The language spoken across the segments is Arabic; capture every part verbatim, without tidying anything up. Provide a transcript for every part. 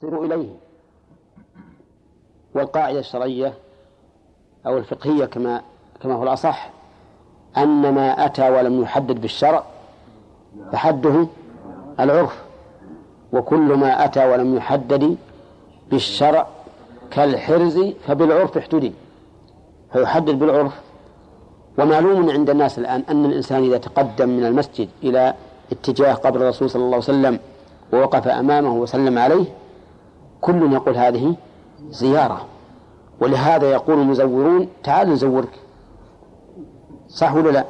تصير إليه. والقاعدة الشرعية أو الفقهية كما كما هو الأصح أن ما أتى ولم يحدد بالشرع فحده العرف، وكل ما أتى ولم يحدد بالشرع كالحرز فبالعرف احتدي، فيحدد بالعرف. ومعلوم عند الناس الآن أن الإنسان إذا تقدم من المسجد إلى اتجاه قبر الرسول صلى الله عليه وسلم ووقف أمامه وسلم عليه كل يقول هذه زيارة، ولهذا يقول المزورون تعالوا نزورك، صح ولا لا؟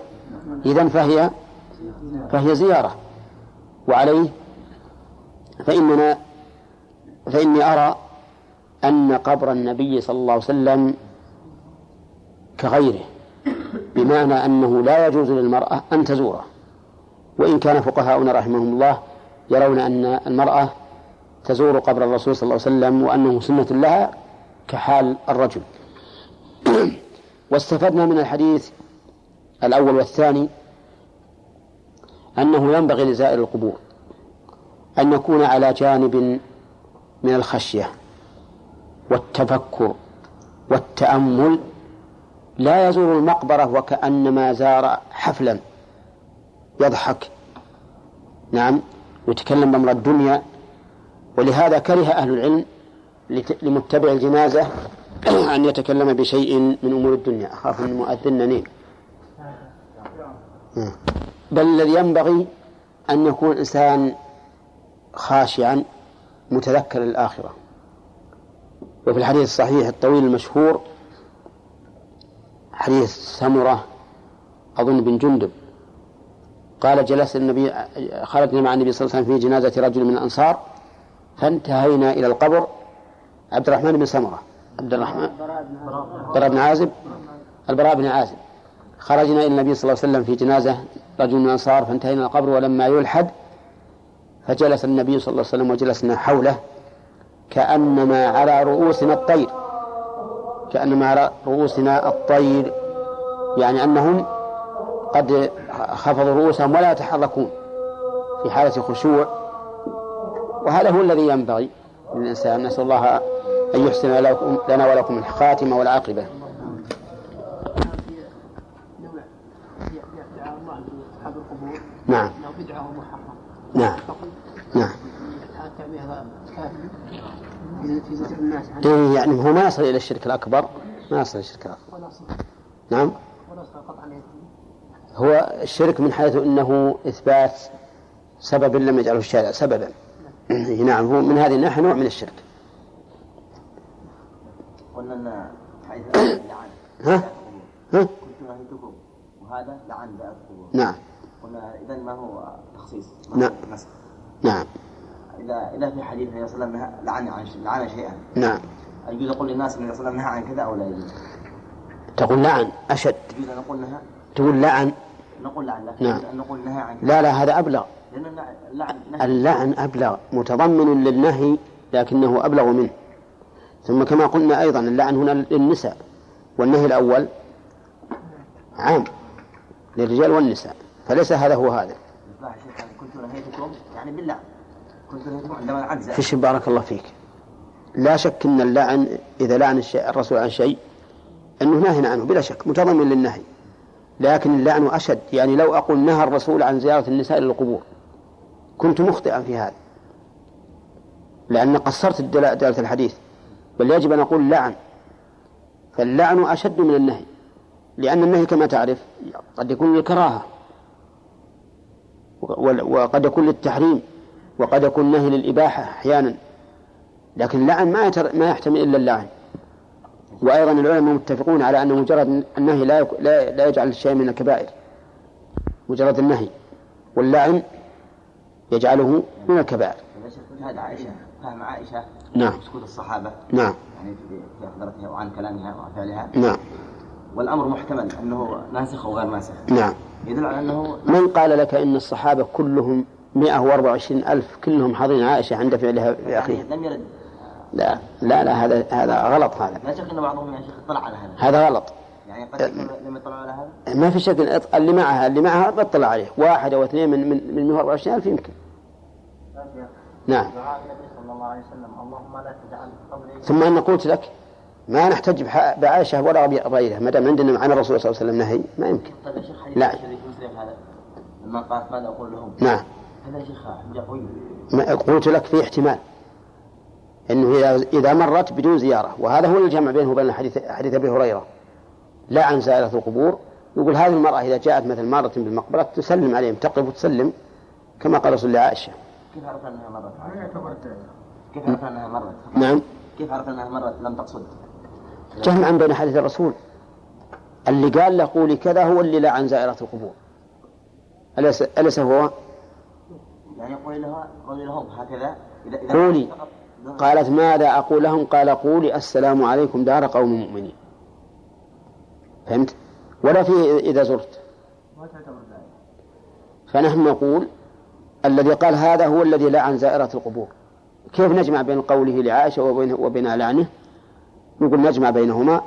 إذن فهي فهي زيارة. وعليه فإننا فإني أرى أن قبر النبي صلى الله عليه وسلم كغيره، بمعنى أنه لا يجوز للمرأة أن تزوره، وإن كان فقهاؤنا رحمهم الله يرون أن المرأة تزور قبر الرسول صلى الله عليه وسلم وأنه سنة لها كحال الرجل. واستفدنا من الحديث الأول والثاني أنه ينبغي لزائر القبور أن يكون على جانب من الخشية والتفكر والتأمل، لا يزور المقبرة وكأنما زار حفلا، يضحك نعم ويتكلم بأمر الدنيا. ولهذا كره أهل العلم لمتبع الجنازة أن يتكلم بشيء من أمور الدنيا، أخاف أن مؤذننا نيل. بل الذي ينبغي أن يكون الإنسان خاشعا متذكر الآخرة. وفي الحديث الصحيح الطويل المشهور حديث سمرة أظن بن جندب قال جلس النبي خرجنا مع النبي صلى الله عليه وسلم في جنازة رجل من الأنصار فانتهينا إلى القبر عبد الرحمن بن سمرة عبد الرحمن البراء بن عازب البراء بن عازب خرجنا إلى النبي صلى الله عليه وسلم في جنازة رجل من الأنصار فانتهينا القبر ولما يلحد فجلس النبي صلى الله عليه وسلم وجلسنا حوله كأنما على رؤوسنا الطير كأنما على رؤوسنا الطير يعني أنهم قد خفضوا رؤوسهم ولا يتحركون في حالة خشوع. وهذا هو الذي ينبغي للإنسان. نسأل الله أن يحسن لنا ولكم الخاتمة والعاقبة. نعم نعم نعم إيه يعني هو ما يصل إلى الشرك الأكبر ما يصل إلى الشرك الأكبر نعم هو الشرك من حيث أنه إثبات سبب لم يجعله الشارع سببا نعم هو من هذه الناحية نوع من الشرك. قلنا حيث لعن ها ها كنت نهيتكم وهذا لعن بأكبر نعم قلنا إذن ما هو تخصيص نعم نعم إذا إذا في حديث النبي صلى الله عليه وسلم لعن عن لعن شيئا نعم يجوز أقول للناس النبي صلى الله عليه وسلم عن كذا أو لا يجوز؟ تقول لعن أشد يجوز أن أقول لها تقول لعن نقول لعن لا نعم. نقول نهى عن لا لا هذا أبلغ لأن اللعن أبلغ متضمن للنهي لكنه أبلغ منه. ثم كما قلنا أيضا اللعن هنا للنساء والنهي الأول عام للرجال والنساء فليس هذا هو هذا. كنت نهيتكم يعني باللعن كنت نهيتكم عندما العنزة فيش بارك الله فيك. لا شك أن اللعن إذا لعن الرسول عن شيء أنه ناهي عنه بلا شك متضمن للنهي، لكن اللعن أشد. يعني لو أقول نهى الرسول عن زيارة النساء للقبور كنت مخطئا في هذا لأن قصرت دلالة الحديث، بل يجب أن أقول لعن. فاللعن أشد من النهي لأن النهي كما تعرف قد يكون للكراهة وقد يكون للتحريم وقد يكون نهي للإباحة أحيانا، لكن اللعن ما, ما يحتمل إلا اللعن. وأيضا العلماء متفقون على أن مجرد النهي لا, يك... لا... لا يجعل الشيء من الكبائر مجرد النهي، واللعن يجعله من الكبائر. هذا عائشة فهم عائشة نعم سكوت الصحابة نعم يعني في حضرتها وعن كلامها وعن فعلها نعم والأمر محتمل أنه ناسخ وغير ناسخ نعم يدل على أنه من قال لك أن الصحابة كلهم مئة وأربعة وعشرين ألف كلهم حاضرين عائشة عند فعلها في أخيها لم يرد لا لا لا هذا هذا غلط. هذا ما شك إن بعضهم يعني اطلع على هذا هذا غلط يعني قد لما اطلع على هذا ما في شك إن اللي معها اللي معها بطلع عليه واحد أو اثنين من من من مئة وأربعة وعشرين ألف يمكن نعم. الله عليه وسلم اللهم لا تجعل قبري. ثم أنا قلت لك ما نحتج بعائشة ولا غيرها ما دام عندنا عن الرسول صلى الله عليه وسلم نهي ما يمكن. طيب يا شيخ حديث مسلم هذا لما قالت ماذا أقول لهم؟ نعم هذا يا شيخ حجة قوية. قلت لك في احتمال أنه إذا مرت بدون زيارة، وهذا هو الجمع بينه وبين حديث حديث أبي هريرة لا عن زائرة القبور، يقول هذه المرأة إذا جاءت مثل مارة بالمقبرة تسلم عليهم تقف وتسلم كما قال رسول الله عائشة. كيف عرفت أنها مرت؟ كيف عرفت أنها مرت؟ نعم كيف عرفت أنها مرت لم تقصد؟ جمع بين حديث الرسول اللي قال له قولي كذا هو اللي لا عن زائرة القبور، أليس أليس هو؟ يعني قولي لها قولي لهم هكذا إذا إذا قولي قالت ماذا أقول لهم؟ قال قولي السلام عليكم دار قوم مؤمنين. فهمت؟ ولا فيه إذا زرت. فنحن نقول الذي قال هذا هو الذي لعن زائرة القبور. كيف نجمع بين قوله لعائشة وبين وبين لعنه؟ نقول نجمع بينهما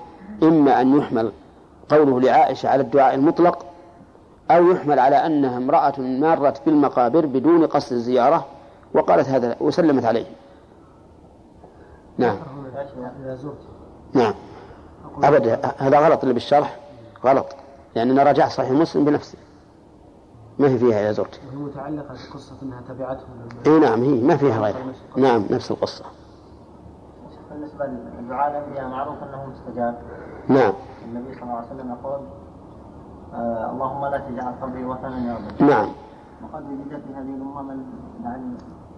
إما أن يحمل قوله لعائشة على الدعاء المطلق، أو يحمل على أنها امرأة مرت بالمقابر بدون قصد الزيارة وقالت هذا وسلمت عليه. نعم نعم أبدا هذا غلط اللي بالشرح غلط، لأن أنا راجعت صحيح مسلم بنفسي ما هي فيها يا زرت. هي متعلقة بقصة أنها تبعته. إيه نعم هي ما فيها غير نعم نفس القصة. بالنسبة للدعاء الأنبياء معروف أنه مستجاب. نعم النبي صلى الله عليه وسلم يقول آه اللهم لا تجعل قبري وثنا يعبد. نعم وقد وجدت هذه الأمة من لعن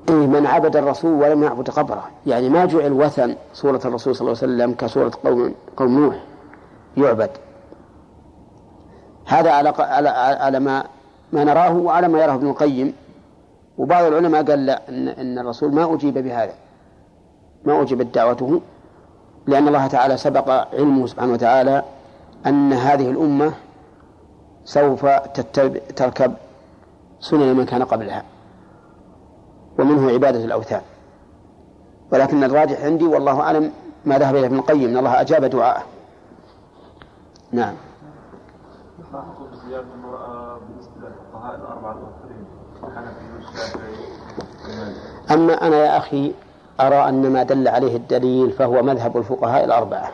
إيه من عبد الرسول ولم يعبد قبره، يعني ما جعل وثن صورة الرسول صلى الله عليه وسلم كصورة قوم قوم نوح يعبد. هذا على على على ما ما نراه وعلى ما يراه ابن القيم، وبعض العلماء قال لا إن, إن الرسول ما أجيب بهذا، ما أجيبت دعوته، لأن الله تعالى سبق علمه سبحانه وتعالى أن هذه الأمة سوف تركب سنن من كان قبلها ومنه عبادة الأوثان. ولكن الراجح عندي والله أعلم ما ذهب إلى ابن القيم أن الله أجاب دعاءه. نعم أما أنا يا أخي أرى أن ما دل عليه الدليل فهو مذهب الفقهاء الأربعة،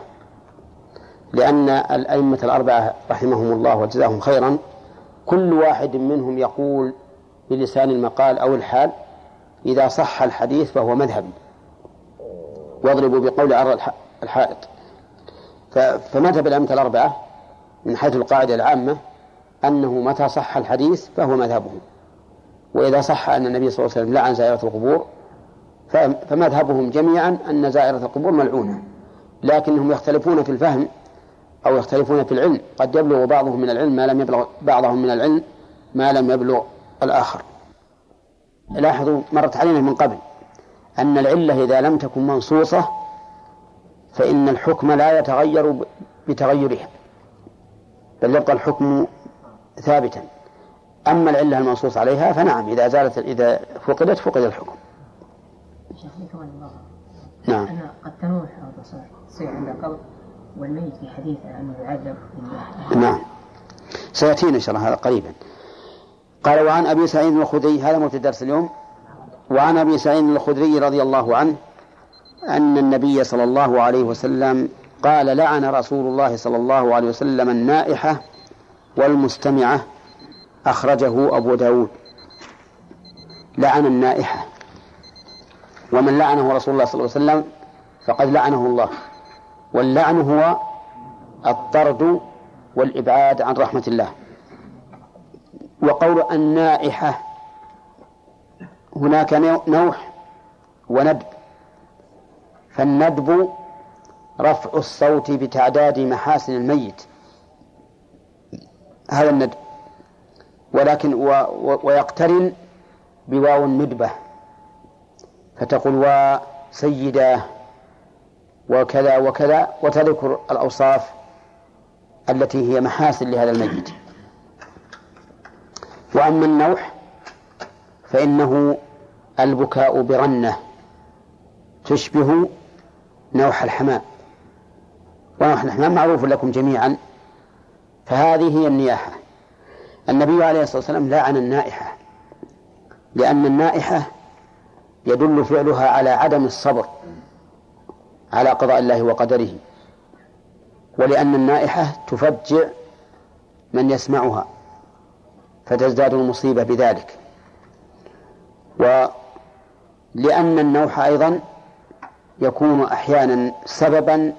لأن الأئمة الأربعة رحمهم الله وجزاهم خيرا كل واحد منهم يقول بلسان المقال أو الحال إذا صح الحديث فهو مذهبي، واضربوا بقول عر الحائط. فمذهب الأئمة الأربعة من حيث القاعدة العامة أنه متى صح الحديث فهو مذهبه، وإذا صح أن النبي صلى الله عليه وسلم لعن زائرة القبور فمذهبهم جميعا أن زائرة القبور ملعونة، لكنهم يختلفون في الفهم أو يختلفون في العلم، قد يبلغ بعضهم من العلم ما لم يبلغ بعضهم من العلم ما لم يبلغ الآخر. لاحظوا مرت علينا من قبل أن العلة إذا لم تكن منصوصة فإن الحكم لا يتغير بتغيرها بل يبقى الحكم ثابتا، أما العلة المنصوص عليها فنعم إذا زالت إذا فقدت فقد الحكم. نعم أنا قد تنوح أو تصير عند قبر والميت في حديث أنه يعذب. نعم سيأتينا إن شاء الله هذا قريبا. قال وعن أبي سعيد الخدري، هذا مبتدأ الدرس اليوم، وعن أبي سعيد الخدري رضي الله عنه أن النبي صلى الله عليه وسلم قال لعن رسول الله صلى الله عليه وسلم النائحة والمستمعة، أخرجه أبو داود. لعن النائحة، ومن لعنه رسول الله صلى الله عليه وسلم فقد لعنه الله، واللعن هو الطرد والإبعاد عن رحمة الله. وقول النائحة هناك نوح وندب، فالندب رفع الصوت بتعداد محاسن الميت، هذا الندب، ولكن و و ويقترن بواو الندبة، فتقول وسيداه وكذا وكذا وتذكر الأوصاف التي هي محاسن لهذا الميت. وأما النوح فإنه البكاء برنة تشبه نوح الحمام، ونوح الحمام معروف لكم جميعا، فهذه هي النياحة. النبي عليه الصلاة والسلام لعن النائحة لأن النائحة يدل فعلها على عدم الصبر على قضاء الله وقدره، ولأن النائحة تفجع من يسمعها فتزداد المصيبة بذلك، ولأن النوح أيضا يكون أحيانا سببا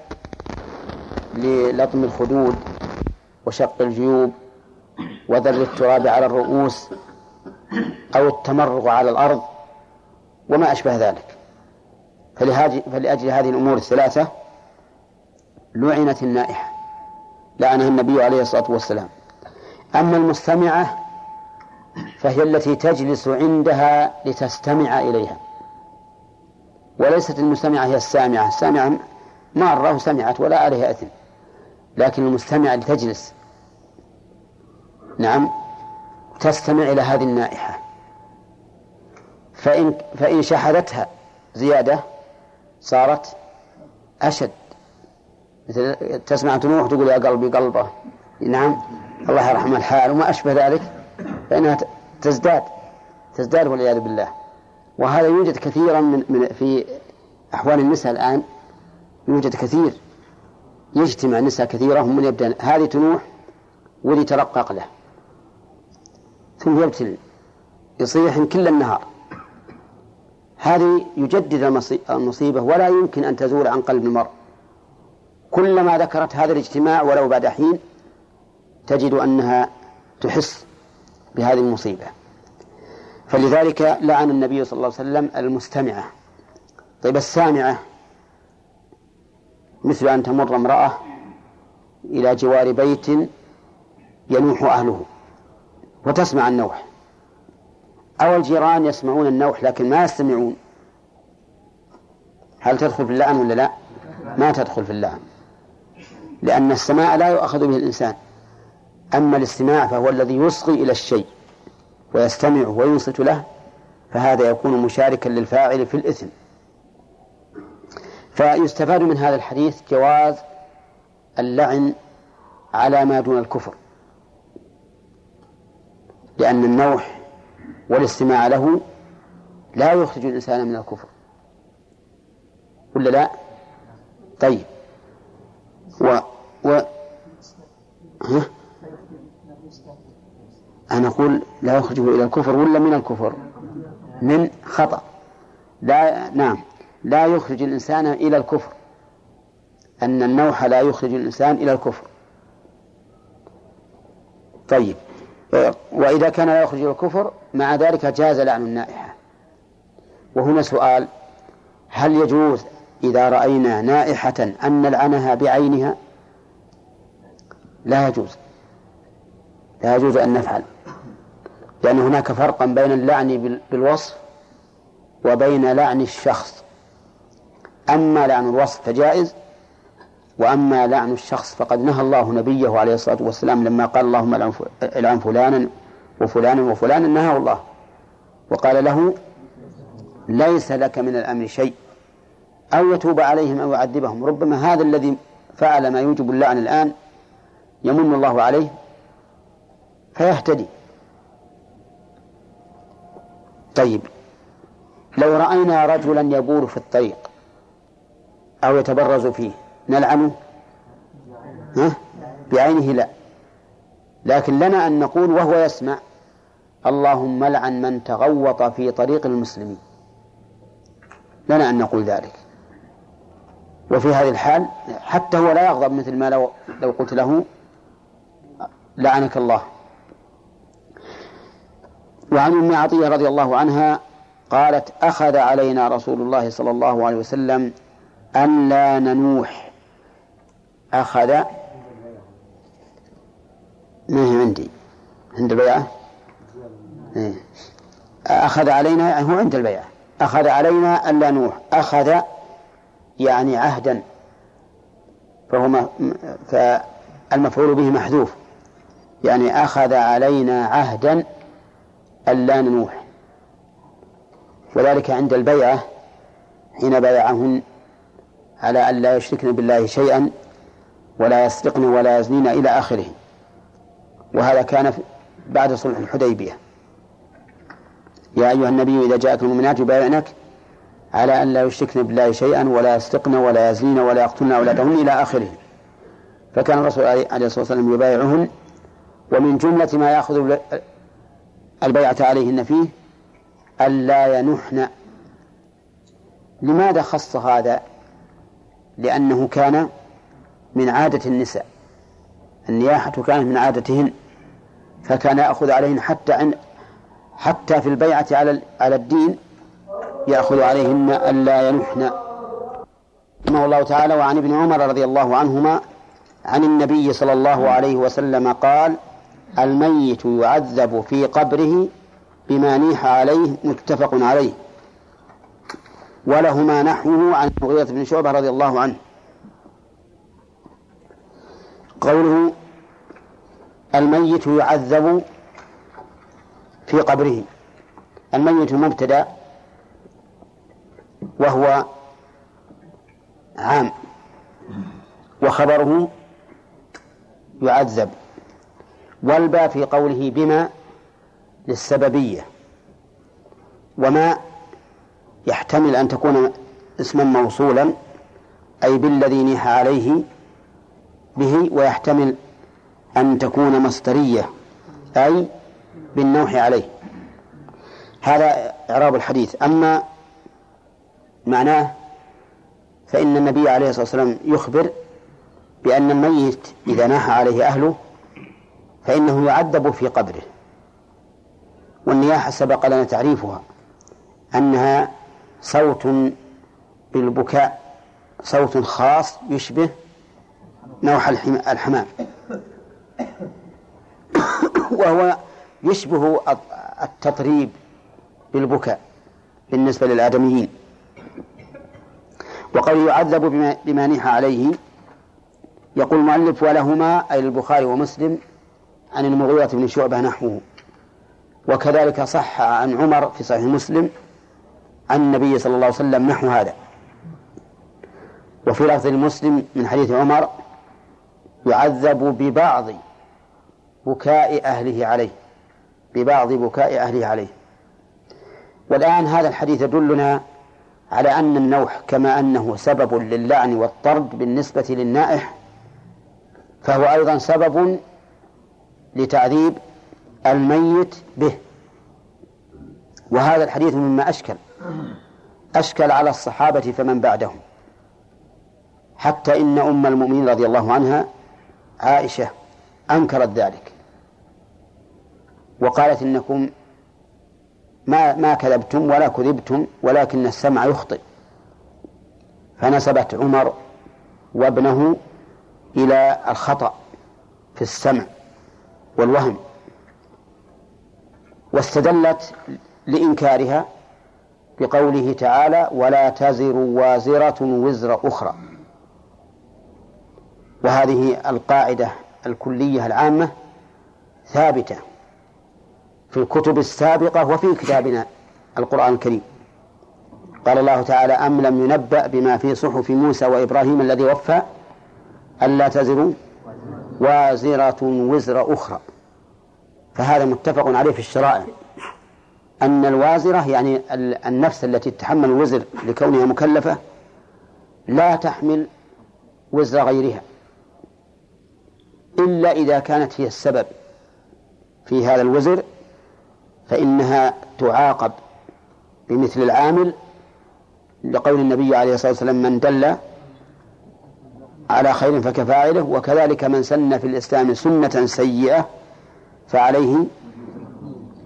للطم الخدود وشق الجيوب وذر التراب على الرؤوس أو التمرغ على الأرض وما أشبه ذلك. فلأجل هذه الأمور الثلاثة لعنت النائحة، لعنها النبي عليه الصلاة والسلام. أما المستمعة فهي التي تجلس عندها لتستمع إليها، وليست المستمعة هي السامعة، السامعة مرة سمعت ولا عليها إثم، لكن المستمعة لتجلس نعم تستمع إلى هذه النائحة، فإن, فإن شحذتها زيادة صارت أشد، مثل تسمع تنوح تقول يا قلبي قلبه نعم الله يرحم الحال وما أشبه ذلك، فإنها تزداد تزداد والعياذ بالله. وهذا يوجد كثيرا من, من في أحوال النساء الآن، يوجد كثير يجتمع نساء كثيرة هم من يبدأ هذه تنوح ولي ترقق له ثم يبتل يصيح كل النهار، هذه يجدد المصيبة ولا يمكن أن تزول عن قلب المرء. كلما ذكرت هذا الاجتماع ولو بعد حين تجد أنها تحس بهذه المصيبة، فلذلك لعن النبي صلى الله عليه وسلم المستمعة. طيب السامعة مثل أن تمر امرأة إلى جوار بيت ينوح أهله وتسمع النوح، أو الجيران يسمعون النوح لكن ما يستمعون، هل تدخل في اللعن ولا لا؟ ما تدخل في اللعن، لأن السماع لا يؤخذ به الإنسان، أما الاستماع فهو الذي يصغي إلى الشيء ويستمع وينصت له، فهذا يكون مشاركا للفاعل في الإثم. فيستفاد من هذا الحديث جواز اللعن على ما دون الكفر، لأن النوح والاستماع له لا يخرج الإنسان من الكفر ولا لا؟ طيب و... و... ها؟ أنا أقول لا يخرجه إلى الكفر ولا من الكفر؟ من خطأ لا نعم لا يخرج الإنسان إلى الكفر، أن النوح لا يخرج الإنسان إلى الكفر. طيب وإذا كان لا يخرج إلى الكفر مع ذلك جاز لعن النائحة. وهنا سؤال، هل يجوز إذا رأينا نائحة أن نلعنها بعينها؟ لا يجوز، لا يجوز أن نفعل، لأن هناك فرقا بين اللعن بالوصف وبين لعن الشخص. أما لعن الوصف فجائز، وأما لعن الشخص فقد نهى الله نبيه عليه الصلاة والسلام لما قال اللهم العن فلانا وفلانا وفلانا، نهى الله وقال له ليس لك من الأمر شيء، أو يتوب عليهم أو يعذبهم. ربما هذا الذي فعل ما يوجب اللعن الآن يمن الله عليه فيهتدي. طيب لو رأينا رجلا يبول في الطريق أو يتبرز فيه نلعنه بعينه؟ لا، لكن لنا أن نقول وهو يسمع اللهم لعن من تغوط في طريق المسلمين، لنا أن نقول ذلك. وفي هذه الحال حتى هو لا يغضب، مثل ما لو, لو قلت له لعنك الله. وعن أم عطية رضي الله عنها قالت أخذ علينا رسول الله صلى الله عليه وسلم أن لا ننوح. أخذ ما هي عندي عند البيعة إيه. أخذ علينا هو عند البيعة. أخذ علينا أن لا ننوح، أخذ يعني عهدا، فهو فالمفعول به محذوف، يعني أخذ علينا عهدا أن لا ننوح. وذلك عند البيعة حين بايعهن على أن لا يشركن بالله شيئا ولا يسرقن ولا يزنين إلى آخره، وهذا كان بعد صلح الحديبية. يا أيها النبي إذا جاءك المؤمنات يبايعنك على أن لا يشركن بالله شيئا ولا يسرقن ولا يزنين ولا يقتلن أولادهن إلى آخره. فكان الرسول عليه الصلاة والسلام يبايعهن، ومن جملة ما يأخذ البيعة عليهن فيه ألا ينحن. لماذا خص هذا؟ لأنه كان من عادة النساء، النياحة كانت من عادتهن، فكان يأخذ عليهن حتى حتى في البيعة على على الدين يأخذ عليهن ألا ينحن. رحمه الله تعالى. وعن ابن عمر رضي الله عنهما عن النبي صلى الله عليه وسلم قال: الميت يعذب في قبره بما نيح عليه، متفق عليه. ولهما نحوه عن المغيرة بن شعبة رضي الله عنه. قوله الميت يعذب في قبره، الميت مبتدأ وهو عام، وخبره يعذب، والباء في قوله بما للسببية، وما يحتمل أن تكون اسما موصولا أي بالذي نيح عليه به، ويحتمل أن تكون مصدرية أي بالنوح عليه. هذا إعراب الحديث. أما معناه فإن النبي عليه الصلاة والسلام يخبر بأن الميت إذا ناح عليه أهله فإنه يعذب في قبره، والنياحة سبق لنا تعريفها أنها صوت بالبكاء، صوت خاص يشبه نوح الحمام، وهو يشبه التطريب بالبكاء بالنسبة للآدميين. وقال يعذب بما نيح عليه، يقول المؤلف ولهما أي البخاري ومسلم عن المغيرة بن شعبة نحوه. وكذلك صح عن عمر في صحيح مسلم عن النبي صلى الله عليه وسلم نحو هذا. وفي لفظ المسلم من حديث عمر يعذب ببعض بكاء أهله عليه، ببعض بكاء أهله عليه. والآن هذا الحديث يدلنا على أن النوح كما أنه سبب للعن والطرد بالنسبة للنائح، فهو أيضا سبب لتعذيب الميت به. وهذا الحديث مما أشكل أشكل على الصحابة فمن بعدهم، حتى إن أم المؤمنين رضي الله عنها عائشة أنكرت ذلك وقالت إنكم ما, ما كذبتم ولا كذبتم، ولكن السمع يخطئ، فنسبت عمر وابنه إلى الخطأ في السمع والوهم، واستدلت لإنكارها بقوله تعالى ولا تزر وازرة وزر أخرى. وهذه القاعدة الكلية العامة ثابتة في الكتب السابقة وفي كتابنا القرآن الكريم. قال الله تعالى أم لم ينبأ بما في صحف موسى وإبراهيم الذي وفى ألا تزر وازرة وزر أخرى. فهذا متفق عليه في الشرائع أن الوازرة يعني النفس التي تتحمل الوزر لكونها مكلفة لا تحمل وزر غيرها إلا إذا كانت هي السبب في هذا الوزر، فإنها تعاقب بمثل العامل، لقول النبي عليه الصلاة والسلام من دل على خير فكفاعله، وكذلك من سن في الإسلام سنة سيئة فعليه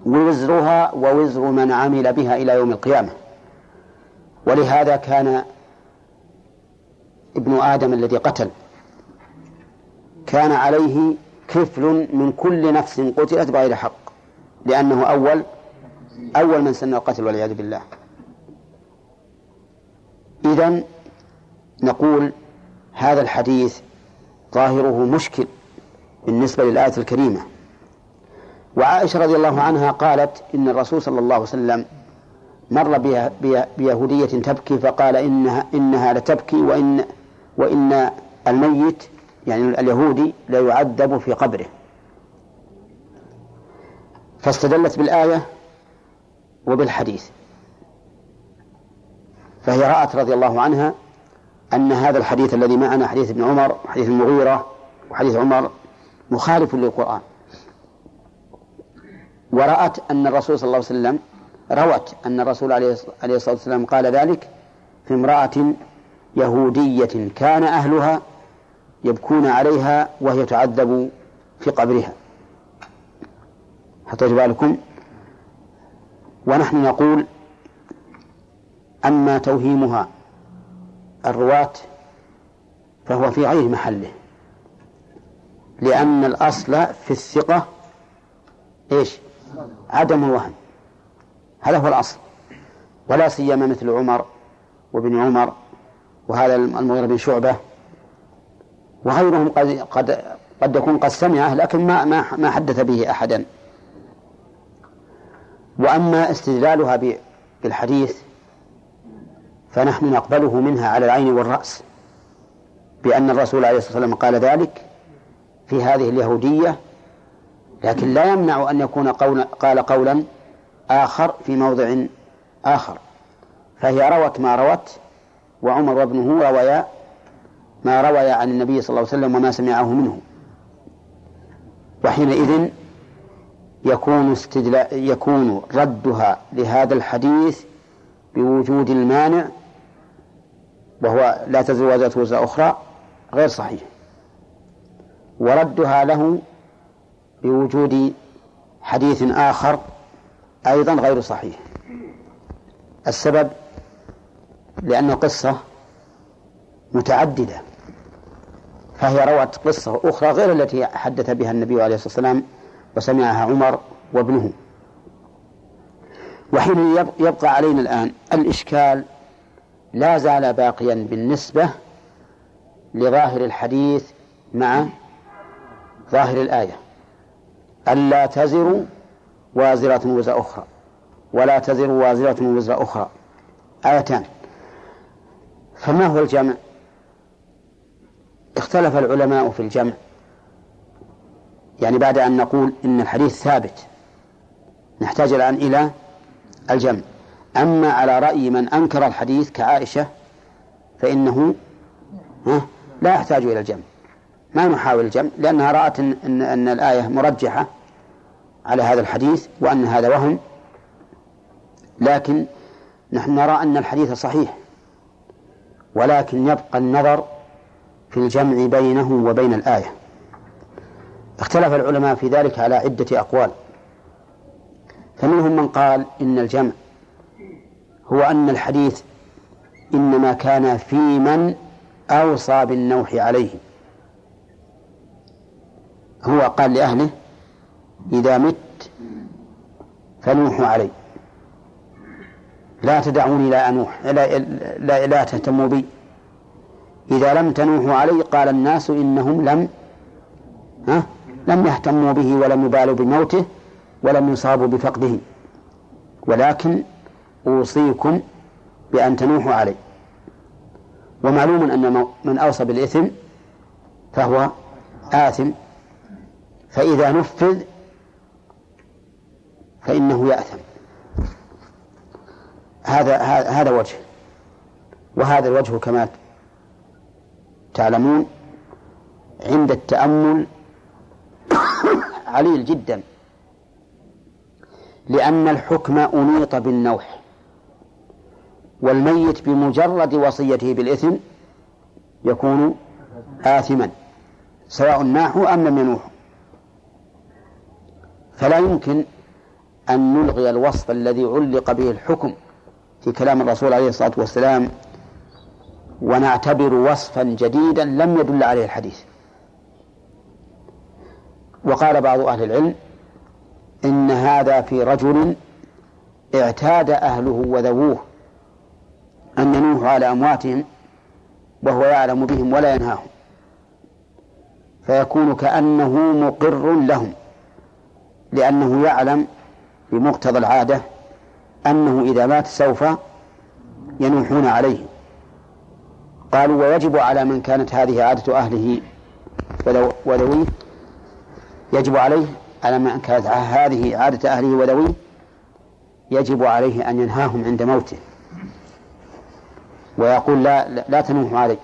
وزرها ووزر من عمل بها إلى يوم القيامة. ولهذا كان ابن آدم الذي قتل كان عليه كفل من كل نفس قتلت بغير حق، لأنه أول أول من سن القتل والعياذ بالله. إذن نقول هذا الحديث ظاهره مشكل بالنسبة للآية الكريمة. وعائشة رضي الله عنها قالت إن الرسول صلى الله عليه وسلم مر بيهودية تبكي فقال إنها, إنها لتبكي وإن, وإن الميت يعني اليهودي ليعذب في قبره، فاستدلت بالآية وبالحديث. فهي رأت رضي الله عنها أن هذا الحديث الذي معنا حديث ابن عمر وحديث المغيرة وحديث عمر مخالف للقرآن، ورأت أن الرسول صلى الله عليه وسلم روت أن الرسول عليه الصلاة والسلام قال ذلك في امرأة يهودية كان أهلها يبكون عليها وهي تعذب في قبرها. حتى جبالكم. ونحن نقول أما توهيمها الرواة فهو في غير محله، لأن الأصل في الثقة إيش؟ عدم الوهم، هذا هو الأصل، ولا سيما مثل عمر وابن عمر وهذا المغيرة بن شعبة وغيرهم قد قد قد يكون قد سمعه لكن ما ما ما حدث به أحدا. وأما استدلالها بالحديث فنحن نقبله منها على العين والرأس بأن الرسول عليه الصلاة والسلام قال ذلك في هذه اليهودية، لكن لا يمنع أن يكون قول قال قولا آخر في موضع آخر. فهي روت ما روت، وعمر وابنه رويا ما رويا عن النبي صلى الله عليه وسلم وما سمعه منه، وحينئذ يكون, استدلا... يكون ردها لهذا الحديث بوجود المانع وهو لا تزر وازرة وزر أخرى غير صحيح، وردها له بوجود حديث آخر أيضا غير صحيح. السبب لأن قصة متعددة، فهي روت قصة أخرى غير التي حدث بها النبي عليه الصلاة والسلام وسمعها عمر وابنه. وحين يبقى علينا الآن الإشكال لا زال باقيا بالنسبة لظاهر الحديث مع ظاهر الآية، ألا تزر وازرة وزر أخرى ولا تزر وازرة وزر أخرى، آيتان. فما هو الجمع؟ اختلف العلماء في الجمع، يعني بعد أن نقول إن الحديث ثابت نحتاج الآن إلى الجمع. أما على رأي من أنكر الحديث كعائشة فإنه لا يحتاج إلى الجمع، ما نحاول الجمع لأنها رأت أن, أن الآية مرجحة على هذا الحديث وأن هذا وهم. لكن نحن نرى أن الحديث صحيح، ولكن يبقى النظر في الجمع بينه وبين الآية. اختلف العلماء في ذلك على عدة أقوال، فمنهم من قال إن الجمع هو أن الحديث إنما كان في من أوصى بالنوح عليه، هو قال لأهله إذا مت فنوحوا علي، لا تدعوني لا أنوح لا, لا, لا تهتموا بي، إذا لم تنوحوا علي قال الناس إنهم لم ها لم يهتموا به ولم يبالوا بموته ولم يصابوا بفقده، ولكن أوصيكم بأن تنوحوا علي. ومعلوم أن من أوصى بالإثم فهو آثم، فإذا نفذ فإنه يأثم. هذا هذا وجه، وهذا الوجه كما تعلمون عند التأمل عليل جدا، لأن الحكم أنيط بالنوح، والميت بمجرد وصيته بالإثم يكون آثما سواء ناحوا أم لم ينوحوا، فلا يمكن أن نلغي الوصف الذي علق به الحكم في كلام الرسول عليه الصلاة والسلام ونعتبر وصفا جديدا لم يدل عليه الحديث. وقال بعض أهل العلم إن هذا في رجل اعتاد أهله وذووه أن ينوحوا على أمواتهم وهو يعلم بهم ولا ينهاهم، فيكون كأنه مقر لهم لأنه يعلم بمقتضى العادة أنه إذا مات سوف ينوحون عليه. قالوا ويجب على من كانت هذه عادة أهله وذويه، يجب عليه على من كانت هذه عادة أهله وذويه يجب عليه أن ينهاهم عند موته. ويقول لا, لا تنوحوا علي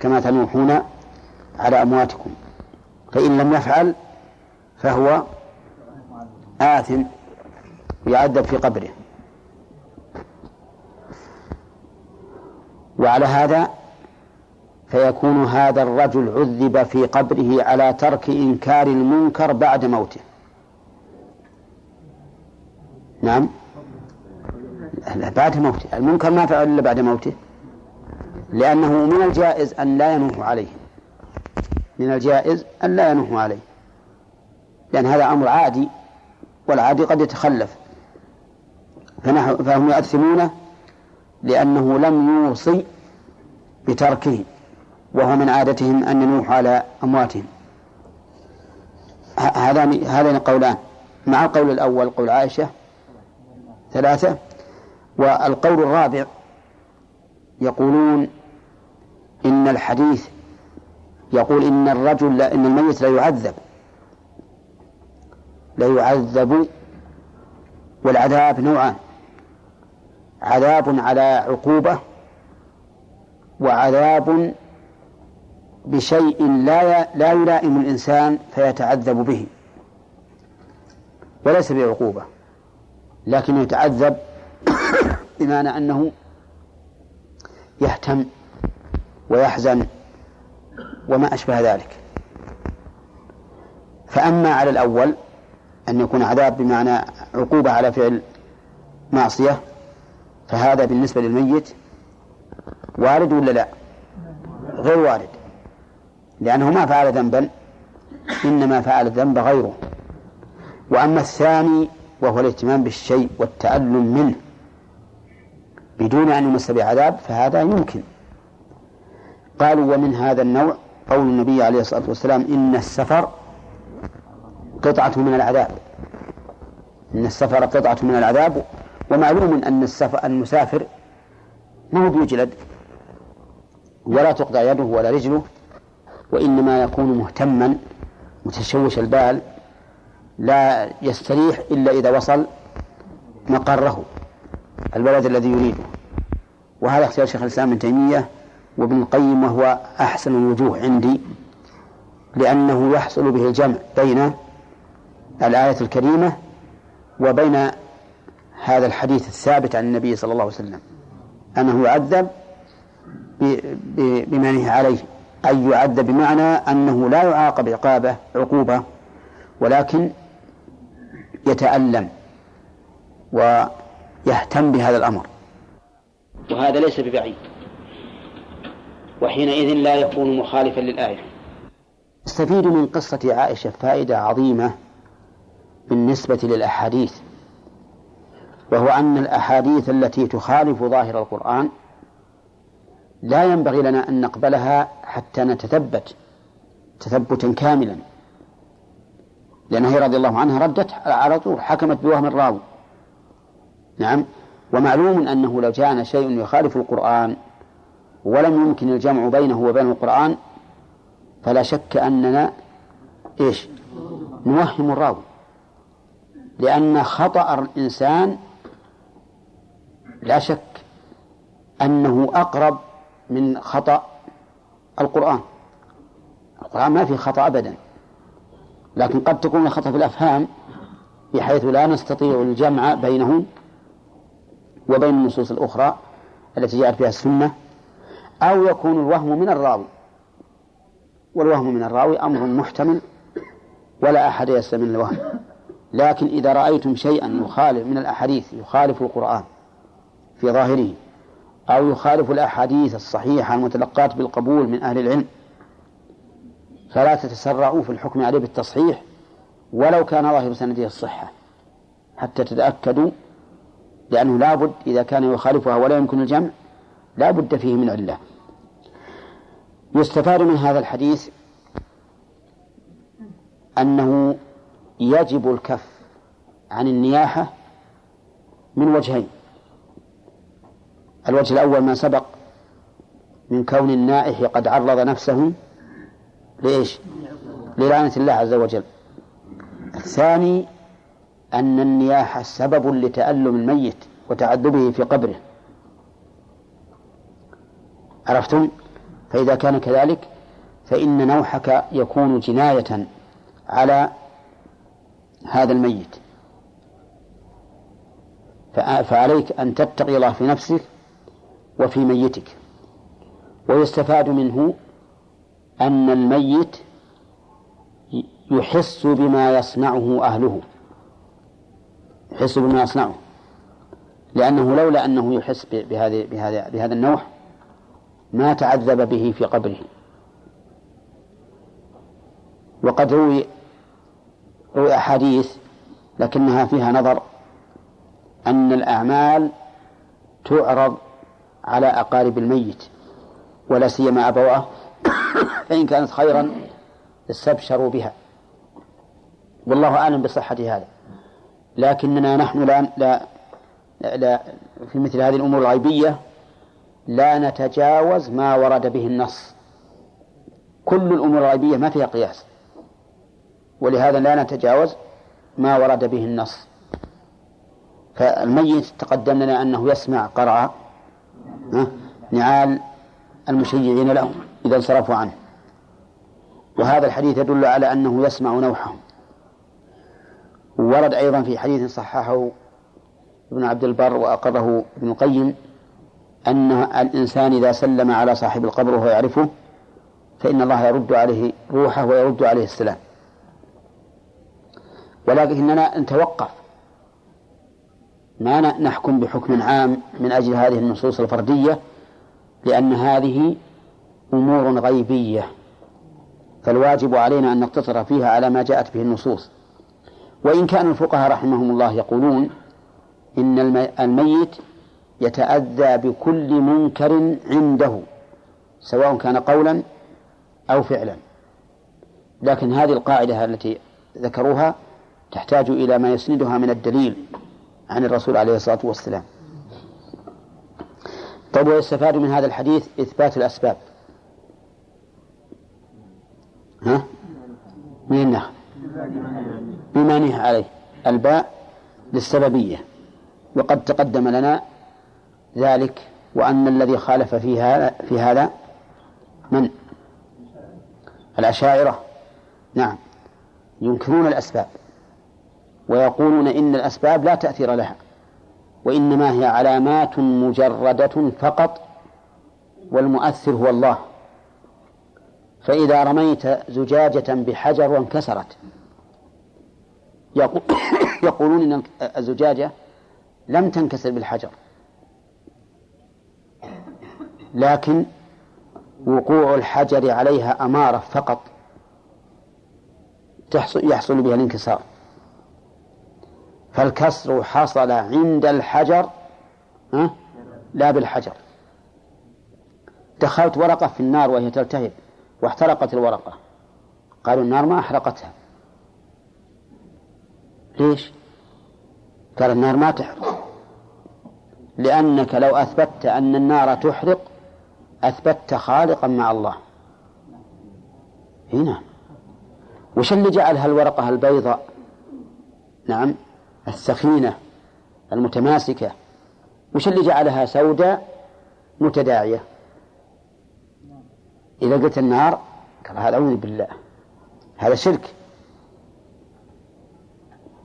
كما تنوحون على أمواتكم. فإن لم يفعل فهو آثم يعذب في قبره. وعلى هذا فيكون هذا الرجل عذب في قبره على ترك إنكار المنكر بعد موته. نعم بعد موته، المنكر ما فعل إلا بعد موته، لأنه من الجائز أن لا ينوح عليه، من الجائز أن لا ينوح عليه، لأن هذا أمر عادي والعادي قد يتخلف، فهم يأثمونه لأنه لم يوصي بتركه، وهو من عادتهم أن ينوح على أمواتهم. هذان قولان مع القول الأول قول عائشة ثلاثة. والقول الرابع يقولون إن الحديث يقول إن الرجل إن الميت لا يعذب لا يعذب والعذاب نوعان، عذاب على عقوبة وعذاب بشيء لا لا يلائم الإنسان فيتعذب به، وليس بعقوبة لكن يتعذب بمعنى أنه يهتم ويحزن وما أشبه ذلك. فأما على الأول أن يكون عذاب بمعنى عقوبة على فعل معصية فهذا بالنسبة للميت وارد ولا لا؟ غير وارد، لأنه ما فعل ذنبا، إنما فعل ذنب غيره. وأما الثاني وهو الاهتمام بالشيء والتألم منه بدون أن يمس بعذاب فهذا يمكن. قالوا ومن هذا النوع قول النبي عليه الصلاة والسلام إن السفر قطعة من العذاب، إن السفر قطعة من العذاب. ومعلوم أن السفر المسافر ما هو بيجلد ولا تقطع يده ولا رجله، وإنما يكون مهتما متشوش البال لا يستريح إلا إذا وصل مقره البلد الذي يريده. وهذا اختيار شيخ الإسلام ابن تيمية وابن القيم، وهو أحسن الوجوه عندي، لأنه يحصل به الجمع بين الآية الكريمة وبين هذا الحديث الثابت عن النبي صلى الله عليه وسلم أنه يعذب بما نهى عليه، أي يعذب بمعنى أنه لا يعاقب عقابة عقوبة ولكن يتألم ويهتم بهذا الأمر، وهذا ليس ببعيد، وحينئذ لا يكون مخالفا للآية. استفيد من قصة عائشة فائدة عظيمة بالنسبة للأحاديث، وهو أن الأحاديث التي تخالف ظاهر القرآن لا ينبغي لنا أن نقبلها حتى نتثبت تثبتا كاملا، لأنها رضي الله عنها ردت على طول، حكمت بوهم الراوي. نعم. ومعلوم أنه لو جاءنا شيء يخالف القرآن ولم يمكن الجمع بينه وبين القرآن فلا شك أننا إيش نوهم الراوي، لأن خطأ الإنسان لا شك أنه أقرب من خطأ القرآن. القرآن ما فيه خطأ أبدا، لكن قد تكون خطأ في الأفهام بحيث لا نستطيع الجمع بينه وبين النصوص الأخرى التي جاءت بها السنة، أو يكون الوهم من الراوي، والوهم من الراوي أمر محتمل ولا أحد يسلم من الوهم. لكن إذا رأيتم شيئا يخالف من الأحاديث يخالف القرآن في ظاهره أو يخالف الأحاديث الصحيحة المتلقاة بالقبول من أهل العلم فلا تتسرعوا في الحكم عليه بالتصحيح ولو كان ظاهر سنده الصحة حتى تتأكدوا، لأنه لابد إذا كان يخالفها ولا يمكن الجمع لابد فيه من علة. يستفاد من هذا الحديث أنه يجب الكف عن النياحة من وجهين. الوجه الأول ما سبق من كون النائح قد عرض نفسه لإيش؟ للعنة الله عز وجل. الثاني أن النياحة سبب لتألم الميت وتعذبه في قبره، عرفتم؟ فإذا كان كذلك فإن نوحك يكون جناية على هذا الميت، فعليك أن تتقي الله في نفسك وفي ميتك. ويستفاد منه أن الميت يحس بما يصنعه أهله، يحس بما يصنعه، لأنه لولا أنه يحس بهذا, بهذا, بهذا النوع ما تعذب به في قبره. وقد روي روي أحاديث لكنها فيها نظر أن الأعمال تعرض على أقارب الميت ولا سيما أبواه، فإن كانت خيرا استبشروا بها، والله أعلم بصحة هذا، لكننا نحن لا, لا, لا في مثل هذه الأمور الغيبية لا نتجاوز ما ورد به النص. كل الأمور الغيبية ما فيها قياس، ولهذا لا نتجاوز ما ورد به النص. فالميت تقدم لنا أنه يسمع قرع نعال المشيعين لهم إذا انصرفوا عنه، وهذا الحديث يدل على أنه يسمع نوحهم. ورد أيضا في حديث صححه ابن عبد البر وأقره ابن القيم أن الإنسان إذا سلم على صاحب القبر وهو يعرفه فإن الله يرد عليه روحه ويرد عليه السلام. ولكننا نتوقف، ما نحكم بحكم عام من أجل هذه النصوص الفردية، لأن هذه أمور غيبية، فالواجب علينا أن نقتصر فيها على ما جاءت به النصوص. وإن كان الفقهاء رحمهم الله يقولون إن الميت يتأذى بكل منكر عنده سواء كان قولا أو فعلا، لكن هذه القاعدة التي ذكروها تحتاج إلى ما يسندها من الدليل عن الرسول عليه الصلاة والسلام. طيب، ويستفاد من هذا الحديث إثبات الأسباب ها؟ من النخل بما نهى عليه، الباء للسببية، وقد تقدم لنا ذلك، وأن الذي خالف فيها في هذا من الأشاعرة. نعم، ينكرون الأسباب ويقولون إن الأسباب لا تأثير لها، وإنما هي علامات مجردة فقط، والمؤثر هو الله. فإذا رميت زجاجة بحجر وانكسرت يقولون إن الزجاجة لم تنكسر بالحجر، لكن وقوع الحجر عليها أمارة فقط يحصل بها الانكسار، فالكسر حصل عند الحجر لا بالحجر. دخلت ورقة في النار وهي تلتهب واحترقت الورقة، قالوا النار ما أحرقتها، ليش؟ قال النار ما تحرق، لأنك لو أثبتت أن النار تحرق أثبتت خالقا مع الله. هنا وش اللي جعلها الورقة البيضاء نعم السخينة المتماسكة، وش اللي جعلها سوداء متداعية؟ إذا قلت النار قال هذا أعوذ بالله، هذا شرك.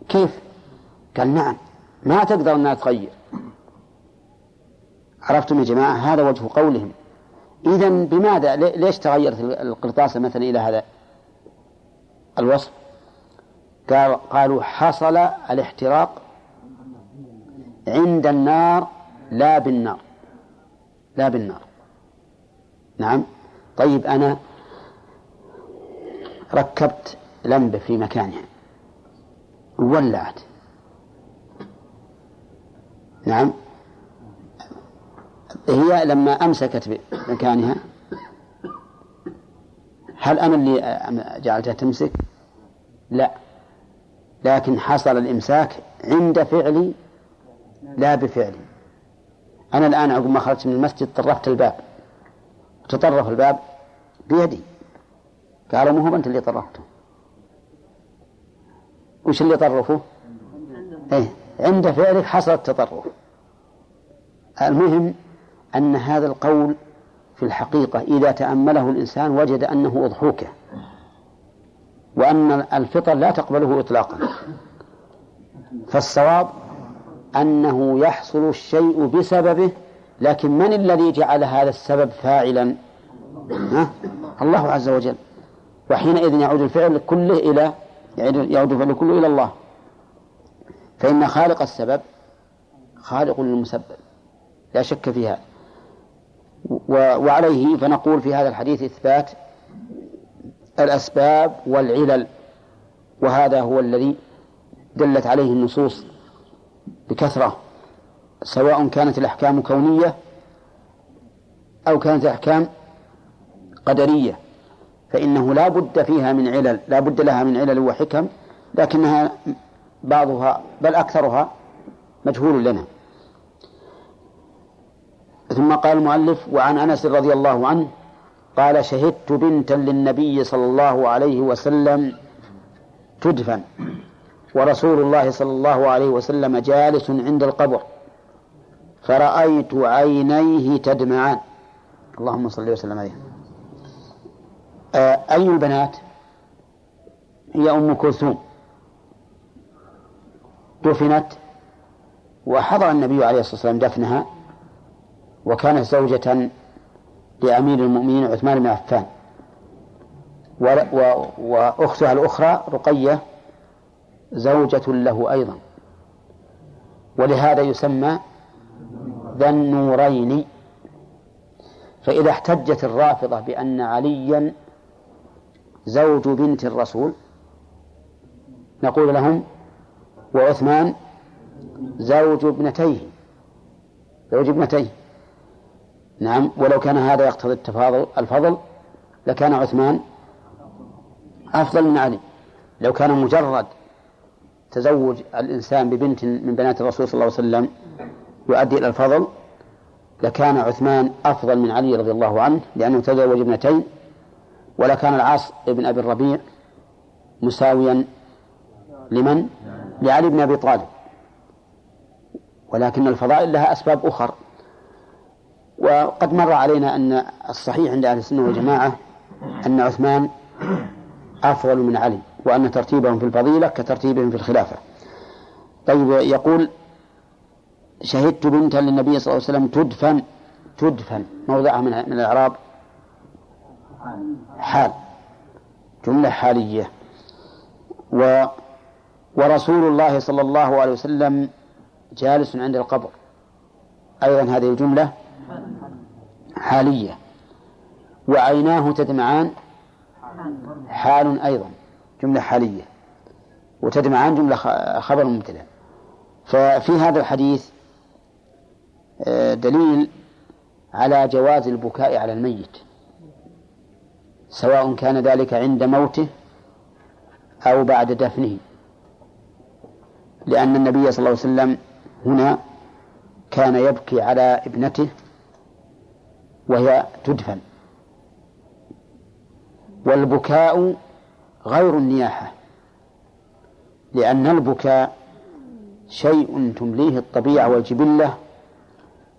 كيف؟ قال نعم، ما تقدر أنها تغير. عرفتم يا جماعة؟ هذا وجه قولهم. إذن بماذا ليش تغيرت القرطاسة مثلا إلى هذا الوصف؟ قالوا حصل الاحتراق عند النار لا بالنار، لا بالنار. نعم. طيب، أنا ركبت لمبة في مكانها وولعت، نعم، هي لما أمسكت بمكانها هل أنا اللي جعلتها تمسك؟ لا، لكن حصل الإمساك عند فعلي لا بفعلي. أنا الآن عقب ما خرجت من المسجد طرفت الباب، تطرف الباب بيدي، قالوا ما هو أنت اللي طرفته، وش اللي طرفه؟ إيه، عند فعلك حصل التطرف. المهم أن هذا القول في الحقيقة إذا تأمله الإنسان وجد أنه أضحوكة، وأن الفطر لا تقبله إطلاقا. فالصواب أنه يحصل الشيء بسببه، لكن من الذي جعل هذا السبب فاعلا؟ ها؟ الله عز وجل. وحينئذ يعود الفعل كله إلى يعود الفعل كله إلى الله، فإن خالق السبب خالق للمسبب لا شك فيها. وعليه فنقول في هذا الحديث إثبات الأسباب والعلل، وهذا هو الذي دلت عليه النصوص بكثرة، سواء كانت الأحكام كونية أو كانت الأحكام قدرية، فإنه لا بد فيها من علل، لا بد لها من علل وحكم، لكنها بعضها بل أكثرها مجهول لنا. ثم قال المؤلف: وعن أنس رضي الله عنه قال: شهدت بنتا للنبي صلى الله عليه وسلم تدفن، ورسول الله صلى الله عليه وسلم جالس عند القبر، فرأيت عينيه تدمعان. اللهم صل وسلم عليه. أي البنات؟ هي أم كلثوم، دفنت وحضر النبي عليه الصلاة والسلام دفنها، وكانت زوجة لأمير المؤمنين عثمان بن عفان، وأختها الأخرى رقية زوجة له أيضا، ولهذا يسمى ذا النورين. فإذا احتجت الرافضة بأن عليا زوج بنت الرسول نقول لهم: وعثمان زوج ابنتيه، زوج ابنتيه. نعم، ولو كان هذا يقتضي التفاضل الفضل لكان عثمان أفضل من علي. لو كان مجرد تزوج الإنسان ببنت من بنات الرسول صلى الله عليه وسلم يؤدي إلى الفضل لكان عثمان أفضل من علي رضي الله عنه، لأنه تزوج ابنتين، ولكان العاص بن أبي الربيع مساويا لمن؟ لعلي بن أبي طالب. ولكن الفضائل لها أسباب أخرى، وقد مر علينا أن الصحيح عند أهل السنة والجماعة أن عثمان أفضل من علي، وأن ترتيبهم في الفضيلة كترتيبهم في الخلافة. طيب، يقول: شهدت بنتا للنبي صلى الله عليه وسلم تدفن، تدفن موضعها من الإعراب حال، جملة حالية. و ورسول الله صلى الله عليه وسلم جالس عند القبر، أيضا هذه الجملة حالية. وعيناه تدمعان حال، أيضا جملة حالية. وتدمعان جملة خبر مبتدأ. ففي هذا الحديث دليل على جواز البكاء على الميت، سواء كان ذلك عند موته أو بعد دفنه، لأن النبي صلى الله عليه وسلم هنا كان يبكي على ابنته وهي تدفن، والبكاء غير النياحة، لأن البكاء شيء تمليه الطبيعة والجبلة،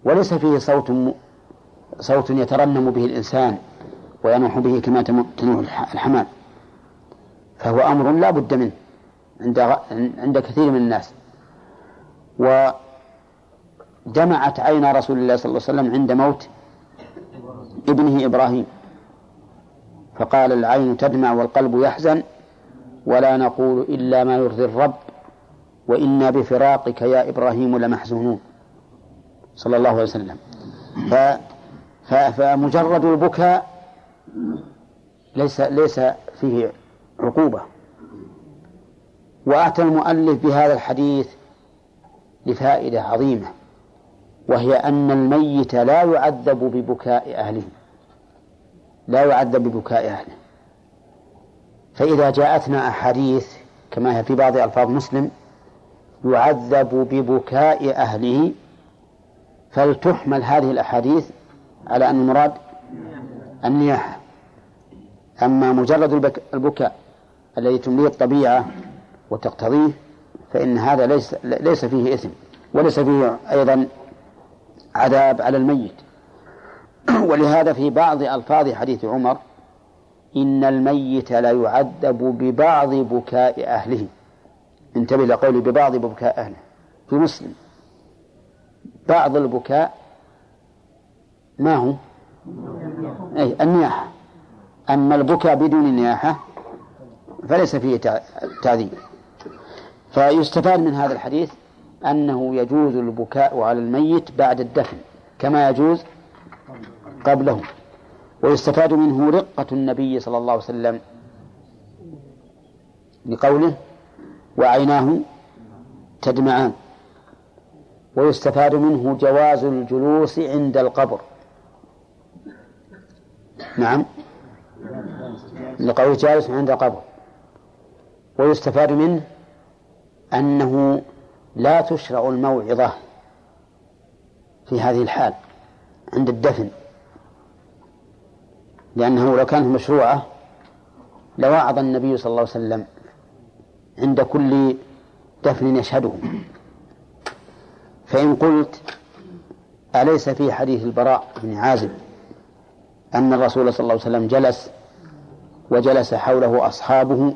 وليس فيه صوت صوت يترنم به الإنسان وينوح به كما تنوح الحمام، فهو أمر لا بد منه عند عند كثير من الناس. ودمعت عين رسول الله صلى الله عليه وسلم عند موت ابنه إبراهيم، فقال: العين تدمع والقلب يحزن، ولا نقول إلا ما يرضي الرب، وإنا بفراقك يا إبراهيم لمحزونون، صلى الله عليه وسلم. ف... ف... فمجرد البكاء ليس ليس فيه عقوبة. وأتى المؤلف بهذا الحديث لفائدة عظيمة، وهي أن الميت لا يعذب ببكاء أهله، لا يعذب ببكاء أهله. فإذا جاءتنا أحاديث كما هي في بعض ألفاظ مسلم: يعذب ببكاء أهله، فلتحمل هذه الأحاديث على أن المراد النياحة. أما مجرد البكاء الذي تمليه الطبيعة وتقتضيه فإن هذا ليس, ليس فيه إثم، وليس فيه أيضا عذاب على الميت. ولهذا في بعض ألفاظ حديث عمر إن الميت لا يعذب ببعض بكاء أهله. انتبه لقوله ببعض بكاء أهله في مسلم. بعض البكاء ما هو؟ أي النياحة. أما البكاء بدون النياحة فليس فيه تعذيب. فيستفاد من هذا الحديث أنه يجوز البكاء على الميت بعد الدفن كما يجوز قبله. ويستفاد منه رقة النبي صلى الله عليه وسلم لقوله وعيناه تدمعان. ويستفاد منه جواز الجلوس عند القبر. نعم لقوله جالس عند القبر. ويستفاد منه أنه لا تشرع الموعظة في هذه الحال عند الدفن، لأنه لو كانت مشروعة لوعظ النبي صلى الله عليه وسلم عند كل دفن يشهده. فإن قلت أليس في حديث البراء بن عازب أن الرسول صلى الله عليه وسلم جلس وجلس حوله أصحابه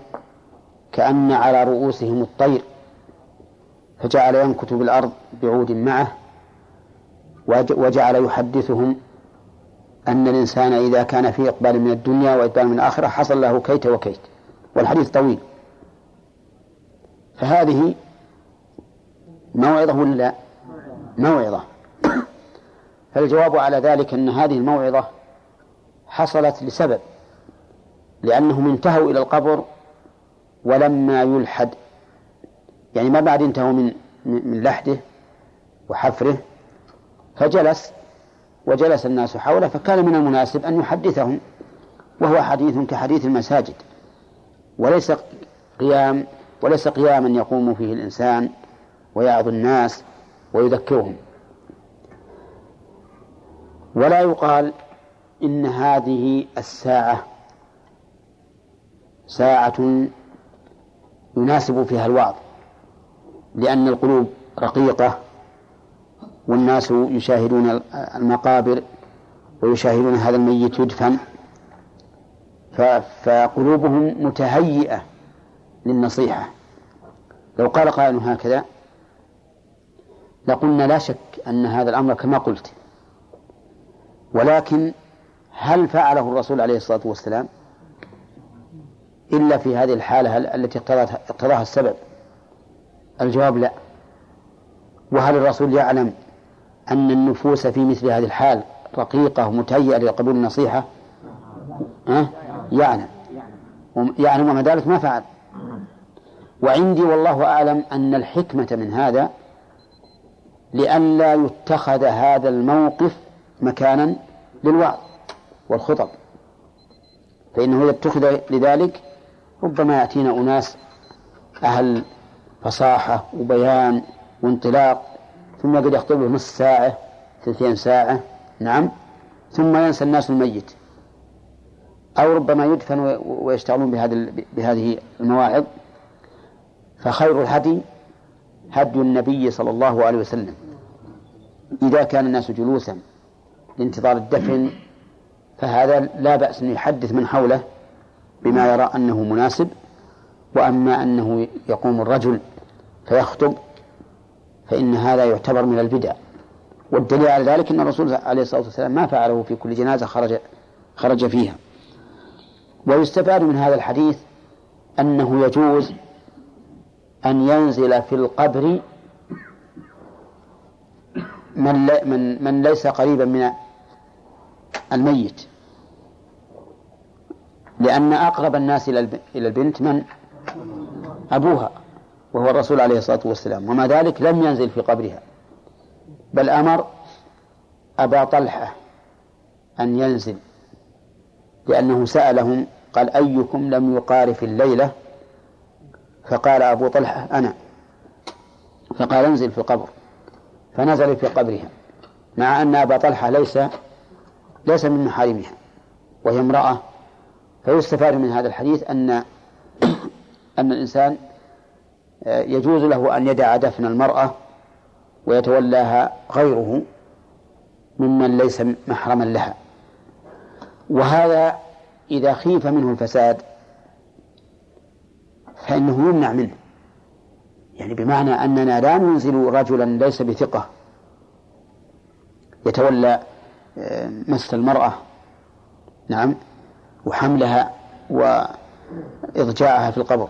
كأن على رؤوسهم الطير فجعل ينكت بالأرض بعود معه وجعل يحدثهم أن الإنسان إذا كان في إقبال من الدنيا وإقبال من الآخرة حصل له كيت وكيت، والحديث طويل. فهذه موعظة ولا موعظة؟ فالجواب على ذلك أن هذه الموعظة حصلت لسبب، لأنهم انتهوا إلى القبر ولما يلحد، يعني ما بعد انتهوا من من لحده وحفره، فجلس وجلس الناس حوله، فكان من المناسب أن يحدثهم، وهو حديث كحديث المساجد، وليس قيام وليس قياما يقوم فيه الإنسان ويعظ الناس ويذكرهم. ولا يقال إن هذه الساعة ساعة يناسب فيها الوعظ، لأن القلوب رقيقة والناس يشاهدون المقابر ويشاهدون هذا الميت يدفن، فقلوبهم متهيئة للنصيحة. لو قال قائل هكذا لقلنا لا شك أن هذا الأمر كما قلت، ولكن هل فعله الرسول عليه الصلاة والسلام إلا في هذه الحالة التي اقتضاها السبب؟ الجواب لا. وهل الرسول يعلم أن النفوس في مثل هذه الحال رقيقة ومتهيئة لقبول النصيحة؟ أه؟ يعلم يعلم وما ذلك ما فعل. وعندي والله أعلم أن الحكمة من هذا لئلا يتخذ هذا الموقف مكانا للوعظ والخطب، فإنه إذا اتخذ لذلك ربما يأتينا أناس أهل فصاحة وبيان وانطلاق ثم قد يخطبه نص ساعة ثلثين ساعة، نعم، ثم ينسى الناس الميت، أو ربما يدفن ويشتغلون بهذه المواعظ. فخير الهدي هدي النبي صلى الله عليه وسلم إذا كان الناس جلوسا لانتظار الدفن، فهذا لا بأس أن يحدث من حوله بما يرى أنه مناسب. وأما أنه يقوم الرجل فيخطب فإن هذا يعتبر من البدع، والدليل على ذلك أن الرسول عليه الصلاة والسلام ما فعله في كل جنازة خرج, خرج فيها. ويستفاد من هذا الحديث أنه يجوز أن ينزل في القبر من, لي من, من ليس قريبا من الميت، لأن أقرب الناس إلى البنت من أبوها وهو الرسول عليه الصلاة والسلام، وما ذلك لم ينزل في قبرها، بل أمر أبا طلحة أن ينزل لأنه سألهم قال أيكم لم يقارف الليلة، فقال أبو طلحة أنا، فقال انزل في القبر، فنزل في قبرها مع أن أبا طلحة ليس ليس من محارمها وهي امرأة. فيستفاد من هذا الحديث أن أن الإنسان يجوز له أن يدع دفن المرأة ويتولاها غيره، ممن ليس محرما لها. وهذا إذا خيف منه الفساد فإنه يمنع منه، يعني بمعنى أننا لا ننزل رجلا ليس بثقة يتولى مثل المرأة، نعم، وحملها وإضجاعها في القبر،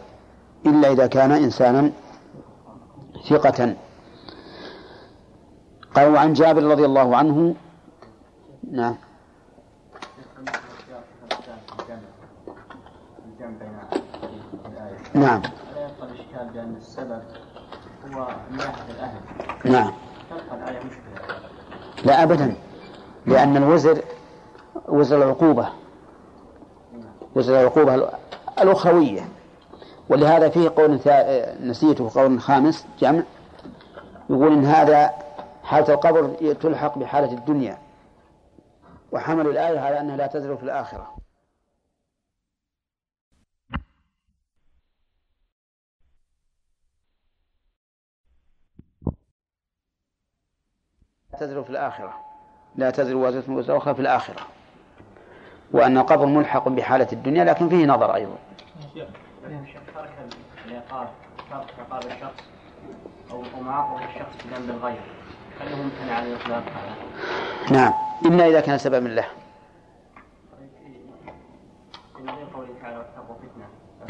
إلا إذا كان إنسانا ثقة. قالوا عن جابر رضي الله عنه، نعم، نعم، لا يبقى الإشكال بأن السبب هو من أحد الأهل، نعم، تبقى الآية مشكلة. لا أبدا، لأن الوزر وزر العقوبة، وزر العقوبة الأخروية. ولهذا فيه قول نسيته، قول خامس جمع، يقول إن هذا حالة القبر تلحق بحالة الدنيا، وحمل الآية على أنها لا تزر في الآخرة. تزر في الآخرة، لا تزر وازرة وزر أخرى في الآخرة، وأن القبر ملحق بحالة الدنيا، لكن فيه نظر أيضا. فرق العقاب، فرق عقاب الشخص أو معاقبة الشخص بذنب الغير، هل هو ممتنع على الإطلاق؟ نعم، إلا إذا كان سبب من له.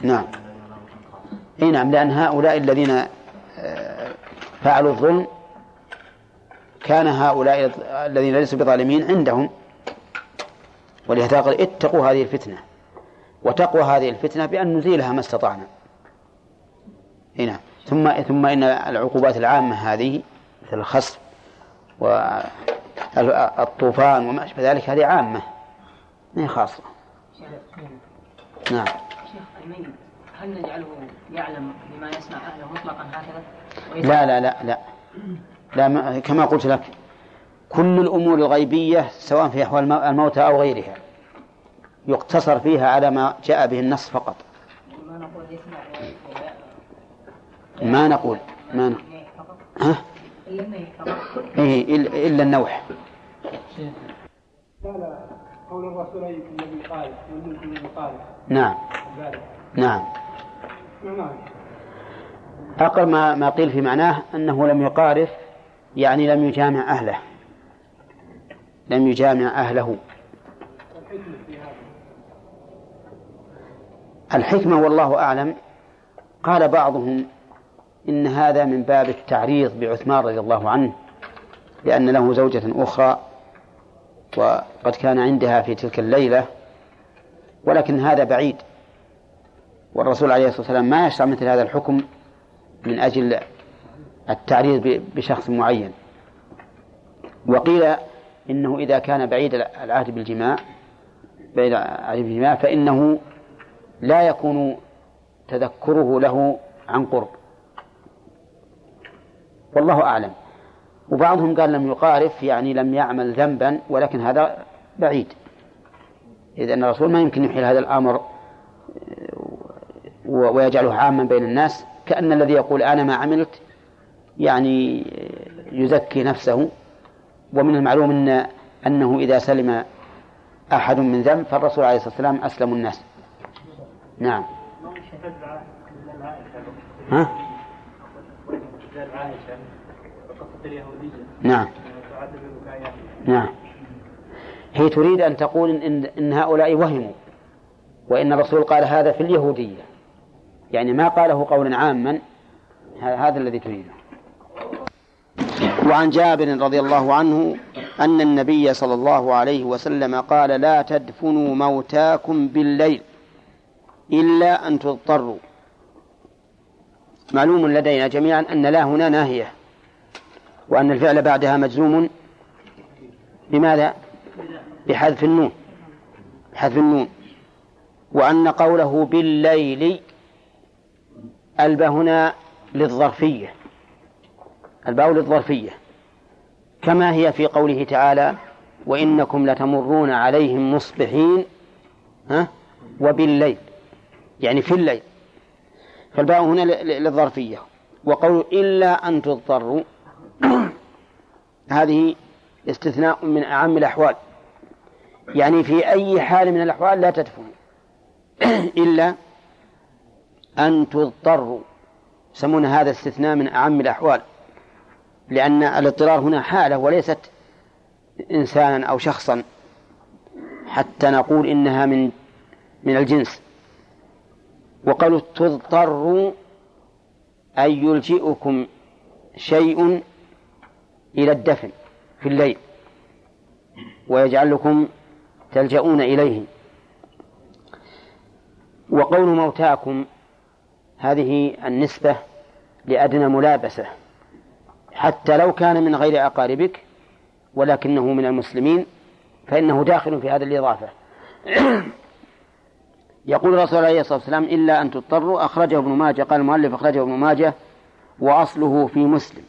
نعم، إيه، نعم، لأن هؤلاء الذين فعلوا الظلم كان هؤلاء الذين ليسوا بظالمين عندهم، ولهذا قال اتقوا هذه الفتنة، وتقوى هذه الفتنة بأن نزيلها ما استطعنا هنا. ثم ثم إن العقوبات العامة هذه مثل الخصف والطوفان وما أشبه ذلك، هذه عامة هي خاصة. نعم. شيخ، الميت هل نجعله يعلم بما يسمع أهله مطلقا هكذا؟ لا لا لا لا لا كما قلت لك، كل الأمور الغيبية سواء في أحوال الموتى أو غيرها يقتصر فيها على ما جاء به النص فقط. ما نقول يسمع، ما نقول ما نقول ها إيه إلا النوح. لا لا، قول الرسول الذي قال والملك الذي قال. نعم نعم. أقل ما ما قيل في معناه أنه لم يقارف، يعني لم يجامع أهله، لم يجامع أهله. الحكمة والله أعلم. قال بعضهم إن هذا من باب التعريض بعثمان رضي الله عنه، لأن له زوجة أخرى وقد كان عندها في تلك الليلة، ولكن هذا بعيد، والرسول عليه الصلاة والسلام ما يشرع مثل هذا الحكم من أجل التعريض بشخص معين. وقيل إنه إذا كان بعيد العهد بالجماع بعيد العهد بالجماع فإنه لا يكون تذكره له عن قرب، والله أعلم. وبعضهم قال لم يقارف يعني لم يعمل ذنبا، ولكن هذا بعيد، إذ أن الرسول ما يمكن يحيل هذا الأمر ويجعله عاما بين الناس، كأن الذي يقول أنا ما عملت يعني يزكي نفسه. ومن المعلوم إن أنه إذا سلم أحد من ذنب فالرسول عليه الصلاة والسلام أسلم الناس. نعم. ها؟ نعم. نعم. هي تريد أن تقول إن, إن هؤلاء وهموا، وإن الرسول قال هذا في اليهودية، يعني ما قاله قولا عاما، هذا الذي تريده. وعن جابر رضي الله عنه أن النبي صلى الله عليه وسلم قال لا تدفنوا موتاكم بالليل إلا أن تضطروا. معلوم لدينا جميعا أن لا هنا ناهية، وأن الفعل بعدها مجزوم بماذا؟ بحذف النون، بحذف النون. وأن قوله بالليل ألب هنا للظرفية، الباء للظرفية، كما هي في قوله تعالى وإنكم لتمرون عليهم مصبحين، ها، وبالليل، يعني في الليل، فالباء هنا للظرفية. وقول إلا أن تضطروا هذه استثناء من أعم الأحوال، يعني في أي حال من الأحوال لا تدفن إلا أن تضطروا. يسمون هذا استثناء من أعم الأحوال، لأن الاضطرار هنا حالة وليست إنسانا أو شخصا حتى نقول إنها من من الجنس. وقالوا تضطروا أن يلجئكم شيء إلى الدفن في الليل ويجعلكم تلجؤون إليه. وقول موتاكم هذه النسبة لأدنى ملابسة، حتى لو كان من غير أقاربك ولكنه من المسلمين فإنه داخل في هذه الإضافة. يقول رسول الله صلى الله عليه وسلم إلا أن تضطروا، أخرجه ابن ماجه. قال المؤلف أخرجه ابن ماجه وأصله في مسلم،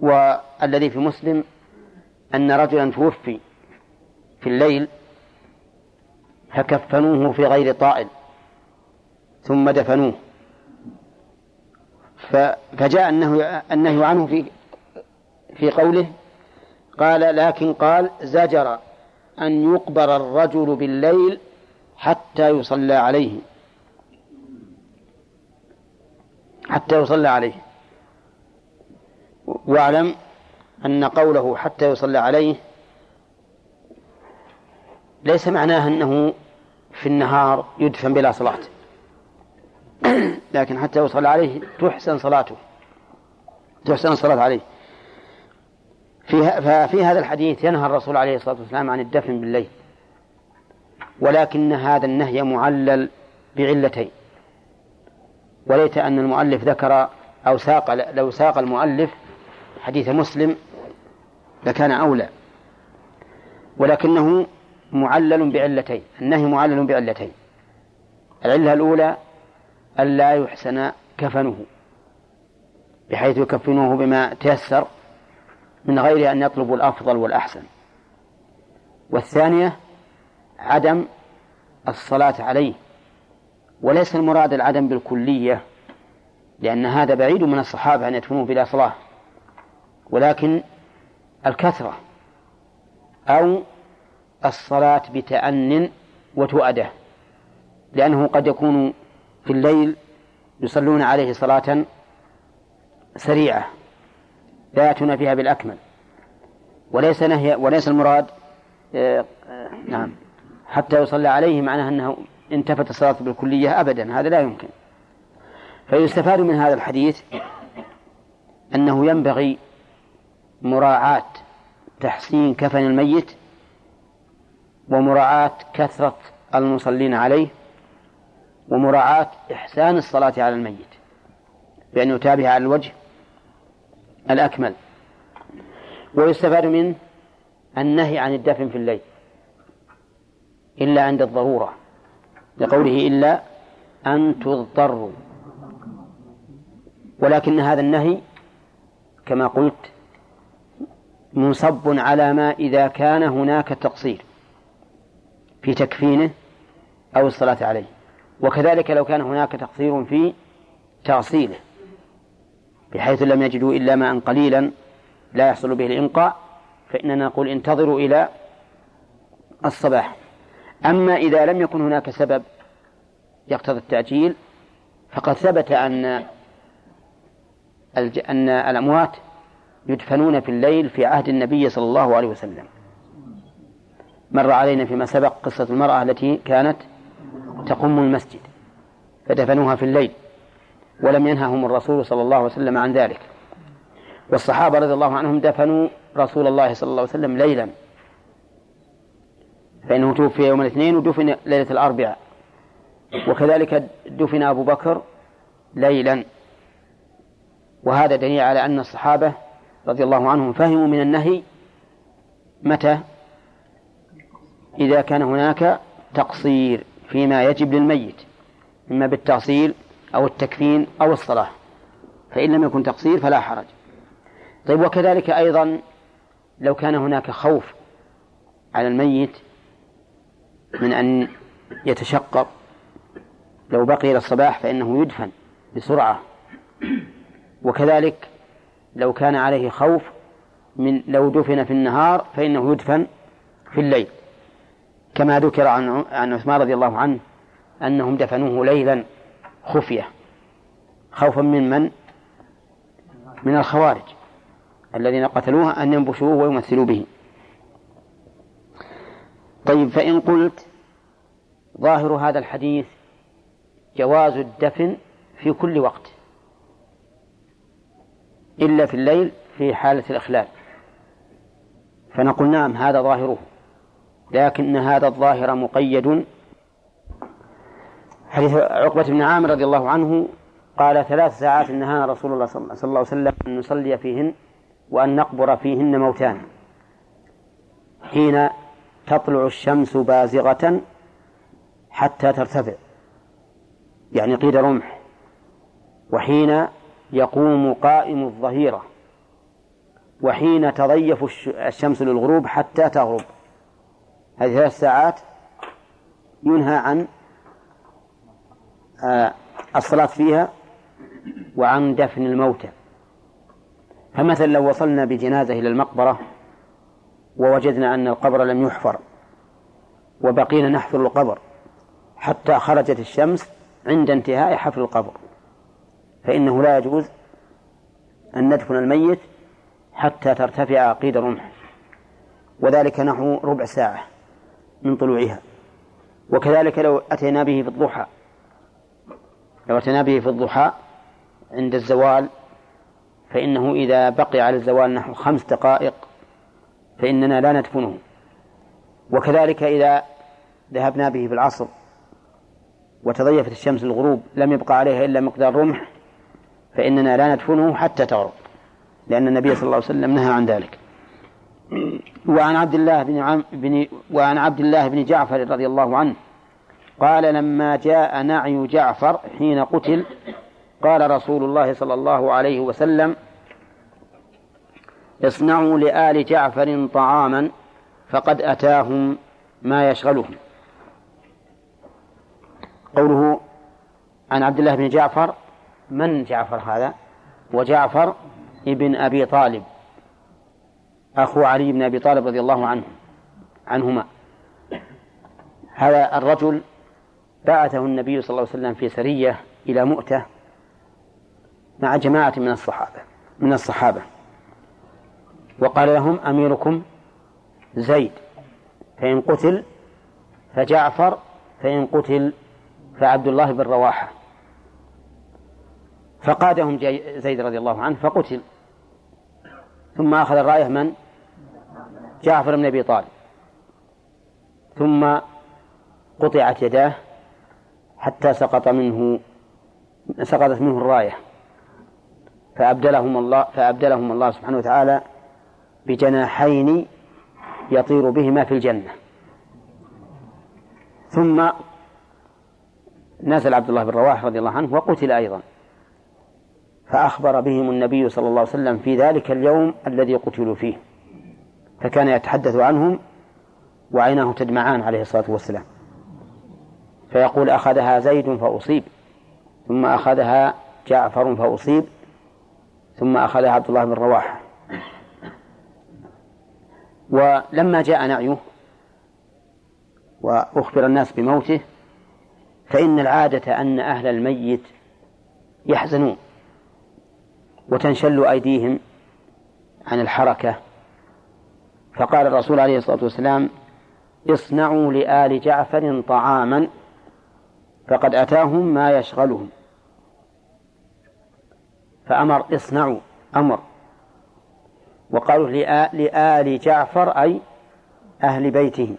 والذي في مسلم أن رجلا توفي في الليل فكفنوه في غير طائل ثم دفنوه، فجاء النهي عنه في في قوله قال لكن قال زجر أن يقبر الرجل بالليل حتى يصلى عليه حتى يصلى عليه واعلم أن قوله حتى يصلى عليه ليس معناه أنه في النهار يدفن بلا صلاة، لكن حتى يصلى عليه تحسن صلاته تحسن الصلاة عليه. ففي هذا الحديث ينهى الرسول عليه الصلاة والسلام عن الدفن بالليل، ولكن هذا النهي معلل بعلتين، وليت أن المؤلف ذكر أو ساق، لو ساق المؤلف حديث مسلم لكان أولى، ولكنه معلل بعلتين، النهي معلل بعلتين. العلة الأولى ألا يحسن كفنه بحيث يكفنوه بما تيسر من غير أن يطلبوا الأفضل والأحسن، والثانية عدم الصلاة عليه، وليس المراد العدم بالكلية لأن هذا بعيد من الصحابة أن يدفنوه بلا صلاة، ولكن الكثرة أو الصلاة بتأنٍ وتؤدة، لأنه قد يكون في الليل يصلون عليه صلاة سريعة لا يأتون فيها بالأكمل، وليس نهي وليس المراد آه آه نعم حتى يصلى عليه معناه أنه انتفت الصلاة بالكلية أبدا، هذا لا يمكن. فيستفاد من هذا الحديث أنه ينبغي مراعاة تحسين كفن الميت ومراعاة كثرة المصلين عليه ومراعاة إحسان الصلاة على الميت بأن يتابع على الوجه الأكمل. ويستفاد من النهي عن الدفن في الليل إلا عند الضرورة، لقوله إلا أن تضطروا، ولكن هذا النهي كما قلت منصب على ما إذا كان هناك تقصير في تكفينه أو الصلاة عليه، وكذلك لو كان هناك تقصير في تغسيله بحيث لم يجدوا إلا ماء قليلا لا يحصل به الإنقاء، فإننا نقول انتظروا إلى الصباح. أما إذا لم يكن هناك سبب يقتضي التعجيل فقد ثبت أن أن الأموات يدفنون في الليل في عهد النبي صلى الله عليه وسلم. مر علينا فيما سبق قصة المرأة التي كانت تقوم المسجد فدفنوها في الليل ولم ينههم الرسول صلى الله عليه وسلم عن ذلك، والصحابة رضي الله عنهم دفنوا رسول الله صلى الله عليه وسلم ليلا، فإنه توفي يوم الاثنين ودفن ليلة الأربعاء، وكذلك دفن أبو بكر ليلا. وهذا دليل على أن الصحابة رضي الله عنهم فهموا من النهي متى؟ إذا كان هناك تقصير فيما يجب للميت إما بالتغسيل أو التكفين أو الصلاة، فإن لم يكن تقصير فلا حرج. طيب، وكذلك أيضا لو كان هناك خوف على الميت من أن يتشقق لو بقي إلى الصباح فإنه يدفن بسرعة، وكذلك لو كان عليه خوف من لو دفن في النهار فإنه يدفن في الليل، كما ذكر عن عن عثمان رضي الله عنه أنهم دفنوه ليلا خفية خوفا من من من الخوارج الذين قتلوها أن ينبشوه ويمثلوا به. طيب، فإن قلت ظاهر هذا الحديث جواز الدفن في كل وقت إلا في الليل في حالة الإخلال، فنقول نعم هذا ظاهره، لكن هذا الظاهر مقيد. حديث عقبة بن عامر رضي الله عنه قال: ثلاث ساعات نهانا رسول الله صلى الله عليه وسلم أن نصلي فيهن وأن نقبر فيهن موتانا حين تطلع الشمس بازغة حتى ترتفع، يعني قيد رمح، وحين يقوم قائم الظهيرة، وحين تضيف الشمس للغروب حتى تغرب. هذه ثلاث ساعات ينهى عن الصلاة فيها وعن دفن الموتى. فمثلا لو وصلنا بجنازة إلى المقبرة ووجدنا أن القبر لم يحفر وبقينا نحفر القبر حتى خرجت الشمس عند انتهاء حفر القبر، فإنه لا يجوز أن ندفن الميت حتى ترتفع قيد رمح، وذلك نحو ربع ساعة من طلوعها. وكذلك لو أتينا به في الضحى لو أتينا به في الضحى عند الزوال، فإنه إذا بقي على الزوال نحو خمس دقائق فإننا لا ندفنه. وكذلك إذا ذهبنا به في العصر وتضيفت الشمس الغروب لم يبقى عليها إلا مقدار رمح، فإننا لا ندفنه حتى تغرب، لأن النبي صلى الله عليه وسلم نهى عن ذلك. وعن عبد الله بن عم بن وعن عبد الله بن جعفر رضي الله عنه قال: لما جاء نعي جعفر حين قتل قال رسول الله صلى الله عليه وسلم: اصنعوا لآل جعفر طعاما فقد أتاهم ما يشغلهم. قوله عن عبد الله بن جعفر، من جعفر هذا؟ وجعفر ابن أبي طالب أخو علي بن أبي طالب رضي الله عنه عنهما. هذا الرجل بعثه النبي صلى الله عليه وسلم في سرية إلى مؤتة مع جماعة من الصحابة من الصحابة وقال لهم: أميركم زيد، فإن قتل فجعفر، فإن قتل فعبد الله بن رواحة. فقادهم زيد رضي الله عنه فقتل، ثم أخذ الراية من؟ جعفر بن أبي طالب، ثم قطعت يداه حتى سقط منه سقطت منه الراية، فأبدلهم الله فأبدلهم الله سبحانه وتعالى بجناحين يطير بهما في الجنة. ثم نزل عبد الله بن رواحة رضي الله عنه وقتل أيضا، فأخبر بهم النبي صلى الله عليه وسلم في ذلك اليوم الذي قتلوا فيه، فكان يتحدث عنهم وعيناه تدمعان عليه الصلاة والسلام، فيقول: أخذها زيد فأصيب، ثم أخذها جعفر فأصيب، ثم أخذها عبد الله بن رواحة. ولما جاء نعيه وأخبر الناس بموته، فإن العادة أن أهل الميت يحزنون وتنشل أيديهم عن الحركة، فقال الرسول عليه الصلاة والسلام: اصنعوا لآل جعفر طعاما فقد أتاهم ما يشغلهم. فأمر اصنعوا أمر، وقالوا لآل جعفر أي أهل بيته.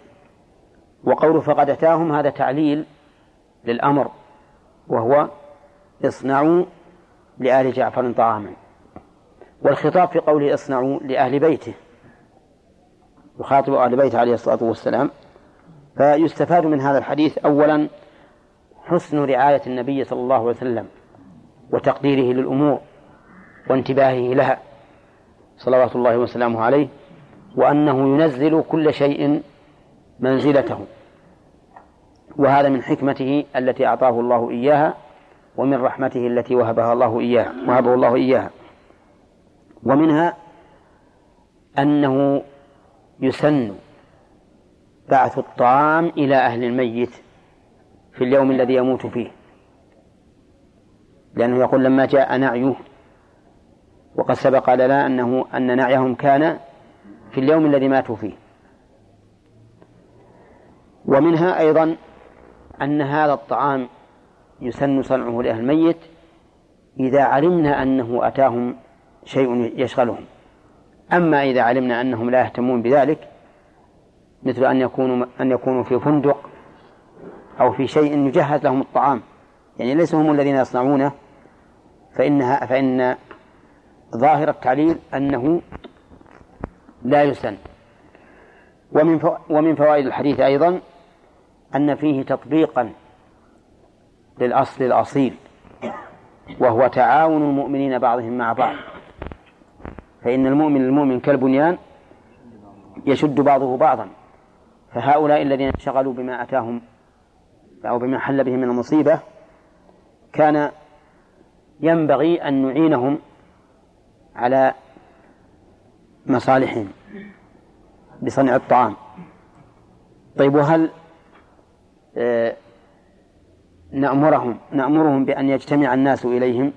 وقوله فقد أتاهم هذا تعليل للأمر، وهو اصنعوا لآل جعفر طعاما. والخطاب في قوله اصنعوا لأهل بيته، يخاطب أهل بيته عليه الصلاة والسلام. فيستفاد من هذا الحديث أولا حسن رعاية النبي صلى الله عليه وسلم وتقديره للأمور وانتباهه لها صلوات الله وسلامه عليه، وأنه ينزل كل شيء منزلته، وهذا من حكمته التي أعطاه الله إياها، ومن رحمته التي وهبها الله إياها وهبه الله إياها. ومنها أنه يسن بعث الطعام إلى أهل الميت في اليوم الذي يموت فيه، لأنه يقول لما جاء نعيه، وقد سبق لنا أنه أن نعيهم كان في اليوم الذي ماتوا فيه. ومنها أيضا أن هذا الطعام يسن صنعه لأهل الميت إذا علمنا أنه أتاهم شيء يشغلهم. أما إذا علمنا أنهم لا يهتمون بذلك، مثل أن يكونوا, أن يكونوا في فندق أو في شيء يجهز لهم الطعام، يعني ليسوا هم الذين يصنعونه، فإنها فإن ظاهر التعليل أنه لا يسن. ومن ومن فوائد الحديث أيضا أن فيه تطبيقا للأصل الأصيل، وهو تعاون المؤمنين بعضهم مع بعض، فإن المؤمن المؤمن كالبنيان يشد بعضه بعضا، فهؤلاء الذين انشغلوا بما أتاهم أو بما حل بهم من المصيبة كان ينبغي أن نعينهم على مصالحهم بصنع الطعام. طيب، وهل آه نأمرهم نأمرهم بأن يجتمع الناس إليهم؟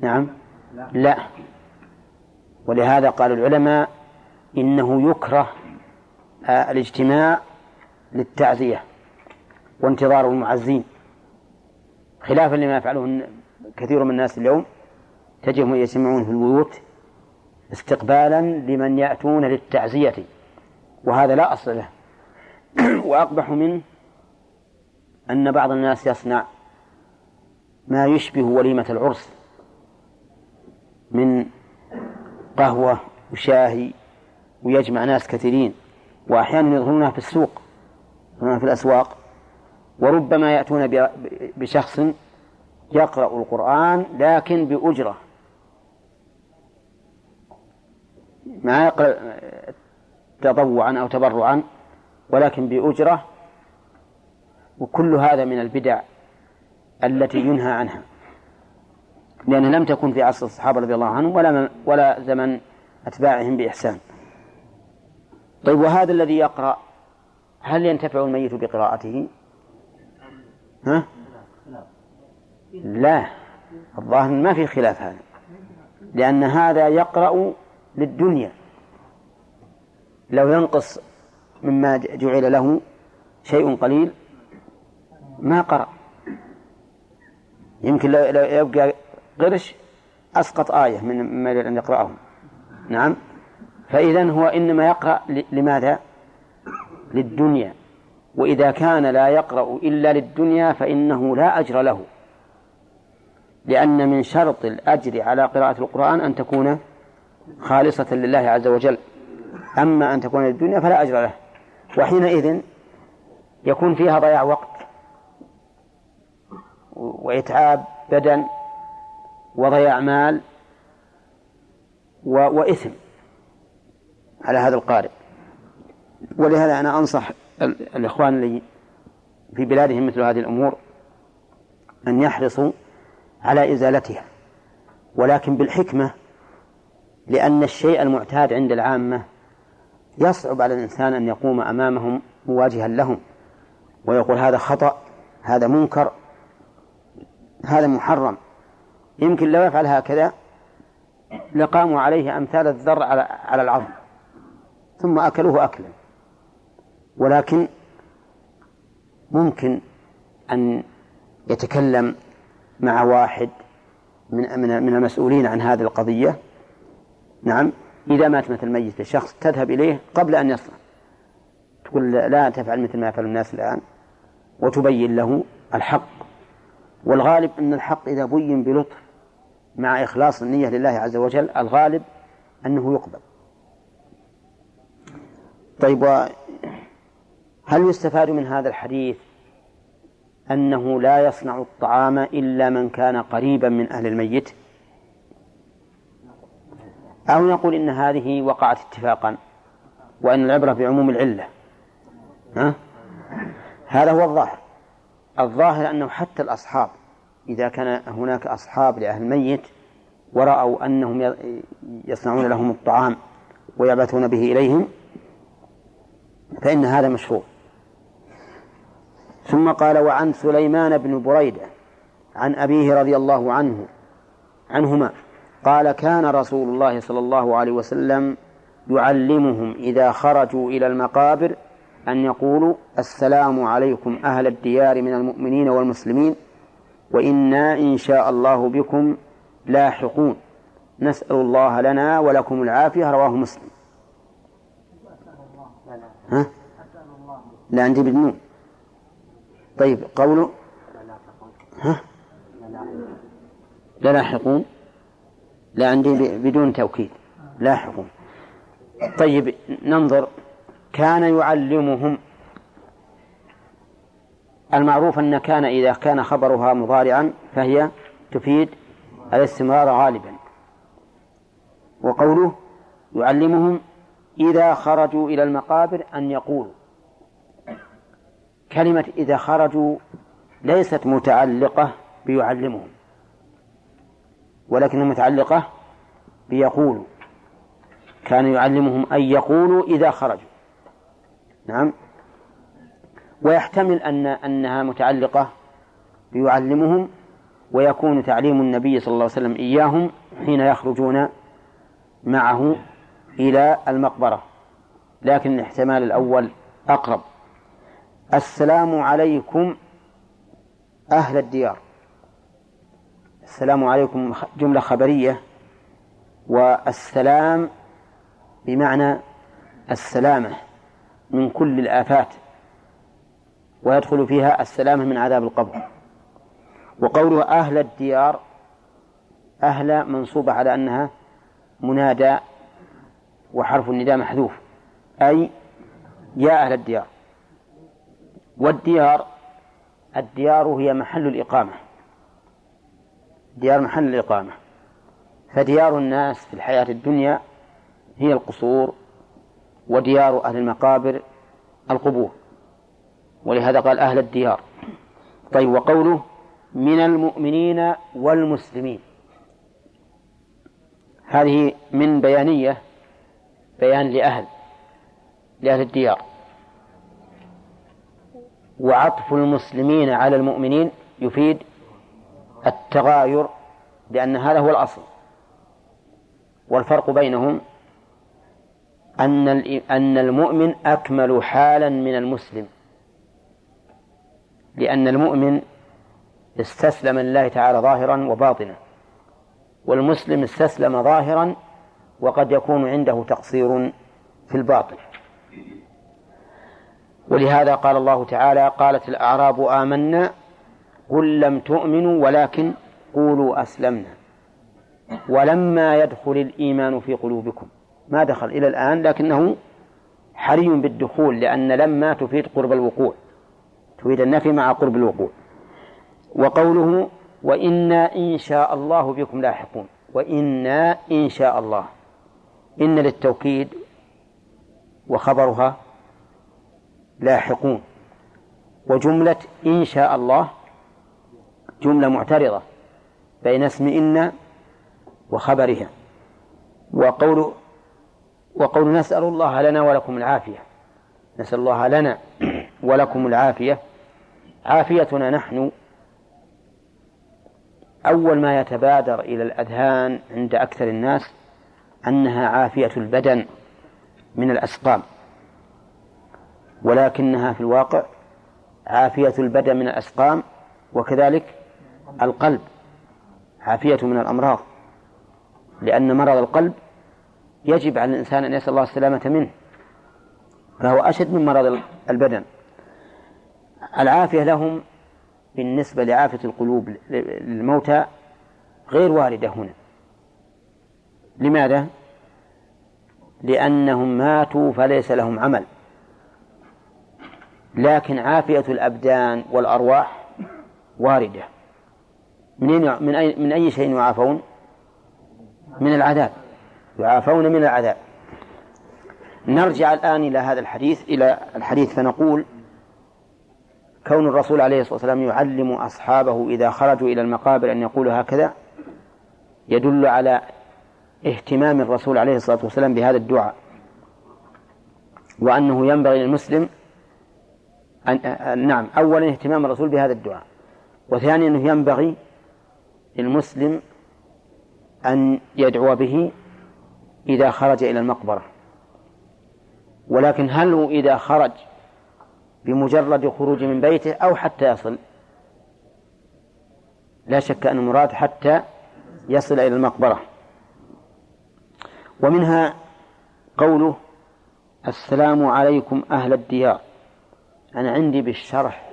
نعم، لا. ولهذا قال العلماء إنه يكره آه الاجتماع للتعزية وانتظار المعزين، خلافا لما يفعله كثير من الناس اليوم، تجدهم يجتمعون في البيوت استقبالا لمن يأتون للتعزية، وهذا لا أصل له. وأقبح منه أن بعض الناس يصنع ما يشبه وليمة العرس من قهوة وشاهي ويجمع ناس كثيرين، وأحيانا يظهرونها في السوق في الأسواق، وربما يأتون بشخص يقرأ القرآن لكن بأجرة، ما يقرأ تطوعا أو تبرعا ولكن بأجرة. وكل هذا من البدع التي ينهى عنها، لأنها لم تكن في عصر الصحابة رضي الله عنهم ولا, ولا زمن أتباعهم بإحسان. طيب، وهذا الذي يقرأ هل ينتفع الميت بقراءته؟ ها؟ لا، الظاهر ما في خلاف هذا، لأن هذا يقرأ للدنيا، لو ينقص مما جعل له شيء قليل ما قرأ، يمكن لو يبقى قرش أسقط آية من ما يريد أن يقرأه. نعم، فإذن هو إنما يقرأ لماذا؟ للدنيا. وإذا كان لا يقرأ إلا للدنيا فإنه لا أجر له، لأن من شرط الأجر على قراءة القرآن أن تكون خالصة لله عز وجل، أما أن تكون للدنيا فلا أجر له، وحينئذ يكون فيها ضياع وقت وإتعاب بدن وضياع مال وإثم على هذا القارئ. ولهذا أنا أنصح الإخوان اللي في بلادهم مثل هذه الأمور أن يحرصوا على إزالتها، ولكن بالحكمة، لأن الشيء المعتاد عند العامة يصعب على الإنسان أن يقوم أمامهم مواجها لهم ويقول هذا خطأ، هذا منكر، هذا محرم. يمكن لو يفعل هكذا لقاموا عليه أمثال الذر على العظم ثم أكلوه أكلا. ولكن ممكن أن يتكلم مع واحد من المسؤولين عن هذه القضية، نعم، إذا مات مثل ميت الشخص تذهب إليه قبل أن يصنع، تقول لا تفعل مثل ما يفعل الناس الآن، وتبين له الحق. والغالب أن الحق إذا بين بلطف مع إخلاص النية لله عز وجل الغالب أنه يقبل. طيب، هل يستفاد من هذا الحديث أنه لا يصنع الطعام إلا من كان قريبا من أهل الميت، أو نقول إن هذه وقعت اتفاقا وأن العبرة بعموم العلة؟ ها؟ هذا هو الظاهر. الظاهر أنه حتى الأصحاب إذا كان هناك أصحاب لأهل الميت ورأوا أنهم يصنعون لهم الطعام ويبعثون به إليهم فإن هذا مشروع. ثم قال: وعن سليمان بن بريدة عن أبيه رضي الله عنه عنهما قال: كان رسول الله صلى الله عليه وسلم يعلمهم إذا خرجوا إلى المقابر أن يقولوا: السلام عليكم أهل الديار من المؤمنين والمسلمين، وإنا إن شاء الله بكم لاحقون، نسأل الله لنا ولكم العافية، رواه مسلم. ها؟ لا عندي بالنون. طيب قوله ها؟ لا لاحقون، لا عندي بدون توكيد لاحقون. طيب ننظر. كان يعلمهم، المعروف أن كان إذا كان خبرها مضارعا فهي تفيد الاستمرار غالبا. وقوله يعلمهم إذا خرجوا إلى المقابر أن يقولوا، كلمة إذا خرجوا ليست متعلقة بيعلمهم، ولكنها متعلقة بيقولوا. كان يعلمهم أن يقولوا إذا خرجوا. نعم. ويحتمل أن أنها متعلقة بيعلمهم، ويكون تعليم النبي صلى الله عليه وسلم إياهم حين يخرجون معه إلى المقبرة، لكن الاحتمال الأول أقرب. السلام عليكم أهل الديار، السلام عليكم جملة خبرية، والسلام بمعنى السلامة من كل الآفات، ويدخل فيها السلامة من عذاب القبر. وقوله أهل الديار، أهل منصوبة على أنها منادى وحرف النداء محذوف، أي يا أهل الديار. والديار، الديار هي محل الإقامة، ديار محل الإقامة، فديار الناس في الحياة الدنيا هي القصور، وديار أهل المقابر القبور، ولهذا قال أهل الديار. طيب وقوله من المؤمنين والمسلمين، هذه من بيانية، بيان لأهل لأهل الديار. وعطف المسلمين على المؤمنين يفيد التغاير، لأن هذا هو الأصل، والفرق بينهم أن أن المؤمن أكمل حالا من المسلم، لأن المؤمن استسلم لله تعالى ظاهرا وباطنا، والمسلم استسلم ظاهرا وقد يكون عنده تقصير في الباطن. ولهذا قال الله تعالى: قالت الأعراب آمنا، قل لم تؤمنوا ولكن قولوا أسلمنا ولما يدخل الإيمان في قلوبكم. ما دخل إلى الآن، لكنه حري بالدخول، لأن لما تفيد قرب الوقوع، تفيد النفي مع قرب الوقوع. وقوله وإنا إن شاء الله بكم لاحقون، وإنا إن شاء الله، إن للتوكيد وخبرها لاحقون. وجملة إن شاء الله جملة معترضة بين اسم إن وخبرها. وقول وقول نسأل الله لنا ولكم العافية، نسأل الله لنا ولكم العافية، عافيتنا نحن أول ما يتبادر إلى الأذهان عند أكثر الناس أنها عافية البدن من الأسقام، ولكنها في الواقع عافية البدن من الأسقام، وكذلك القلب عافية من الأمراض، لأن مرض القلب يجب على الإنسان أن يسأل الله السلامة منه، فهو أشد من مرض البدن. العافية لهم بالنسبة لعافية القلوب للموتى غير واردة هنا. لماذا؟ لأنهم ماتوا فليس لهم عمل، لكن عافية الأبدان والأرواح واردة. من, من, أي من أي شيء يعافون؟ من العذاب، يعافون من العذاب. نرجع الآن إلى هذا الحديث إلى الحديث فنقول: كون الرسول عليه الصلاة والسلام يعلم أصحابه إذا خرجوا إلى المقابر أن يقولوا هكذا، يدل على اهتمام الرسول عليه الصلاة والسلام بهذا الدعاء، وأنه ينبغي للمسلم أن نعم أولا اهتمام الرسول بهذا الدعاء، وثانيا أنه ينبغي للمسلم أن يدعو به إذا خرج إلى المقبرة. ولكن هل هو إذا خرج بمجرد خروج من بيته أو حتى يصل؟ لا شك أن المراد حتى يصل إلى المقبرة. ومنها قوله السلام عليكم أهل الديار. أنا عندي بالشرح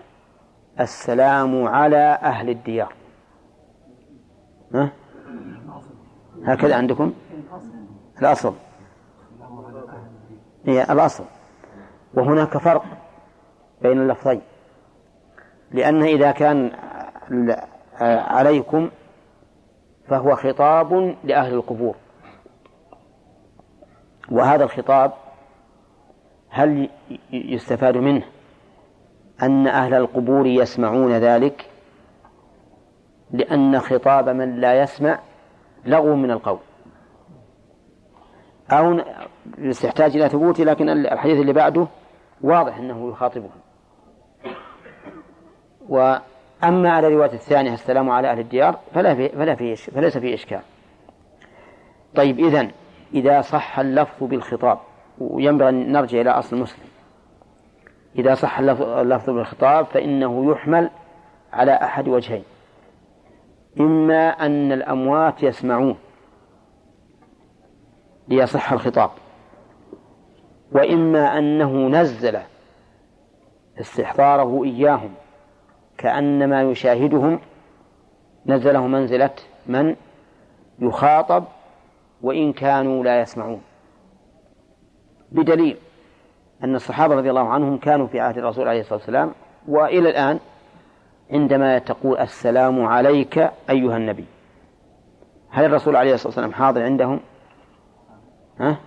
السلام على أهل الديار، ها؟ هكذا عندكم الأصل، هي الأصل. وهناك فرق بين اللفظين، لأن إذا كان عليكم فهو خطاب لأهل القبور، وهذا الخطاب هل يستفاد منه أن أهل القبور يسمعون ذلك؟ لأن خطاب من لا يسمع لغو من القول، أو يستحتاج إلى ثبوته، لكن الحديث اللي بعده واضح أنه يخاطبهم. وأما على الرواية الثانية السلام على أهل الديار فلا في فلا في فليس فيه إشكال. طيب، إذن إذا صح اللفظ بالخطاب، وينبغي أن نرجع إلى أصل مسلم، إذا صح اللفظ بالخطاب فإنه يحمل على أحد وجهين: إما أن الأموات يسمعون ليصح الخطاب، وإما أنه نزل استحضاره إياهم كأنما يشاهدهم، نزله منزلة من يخاطب وإن كانوا لا يسمعون، بدليل أن الصحابة رضي الله عنهم كانوا في عهد الرسول عليه الصلاة والسلام وإلى الآن عندما تقول السلام عليك أيها النبي، هل الرسول عليه الصلاة والسلام حاضر عندهم؟ ها؟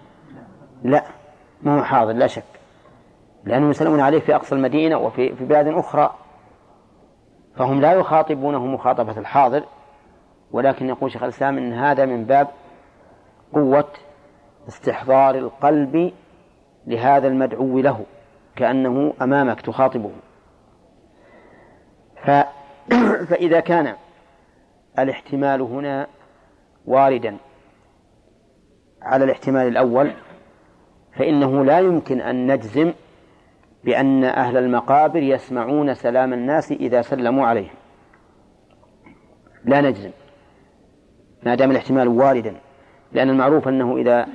لا، ما هو حاضر لا شك، لأنهم يسلمون عليه في أقصى المدينة وفي في بلاد أخرى، فهم لا يخاطبونه مخاطبة الحاضر. ولكن يقول شيخ الإسلام إن هذا من باب قوة استحضار القلب لهذا المدعو له كأنه أمامك تخاطبه. ف... فإذا كان الاحتمال هنا واردا على الاحتمال الأول فإنه لا يمكن أن نجزم بأن أهل المقابر يسمعون سلام الناس إذا سلموا عليهم، لا نجزم ما دام الاحتمال واردا، لأن المعروف أنه إذا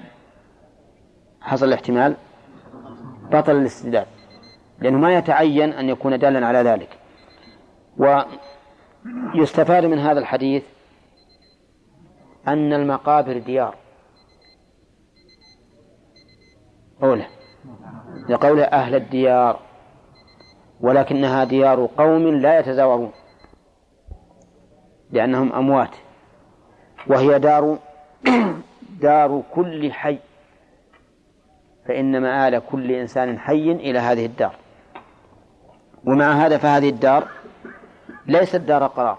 حصل الاحتمال بطل الاستدلال، لأنه ما يتعين أن يكون دالا على ذلك. ويستفاد من هذا الحديث أن المقابر ديار أولى لقول أهل الديار، ولكنها ديار قوم لا يتزاورون لأنهم أموات، وهي دار دار كل حي، فإن مآل كل إنسان حي إلى هذه الدار. ومع هذا فهذه الدار ليست دار قرار،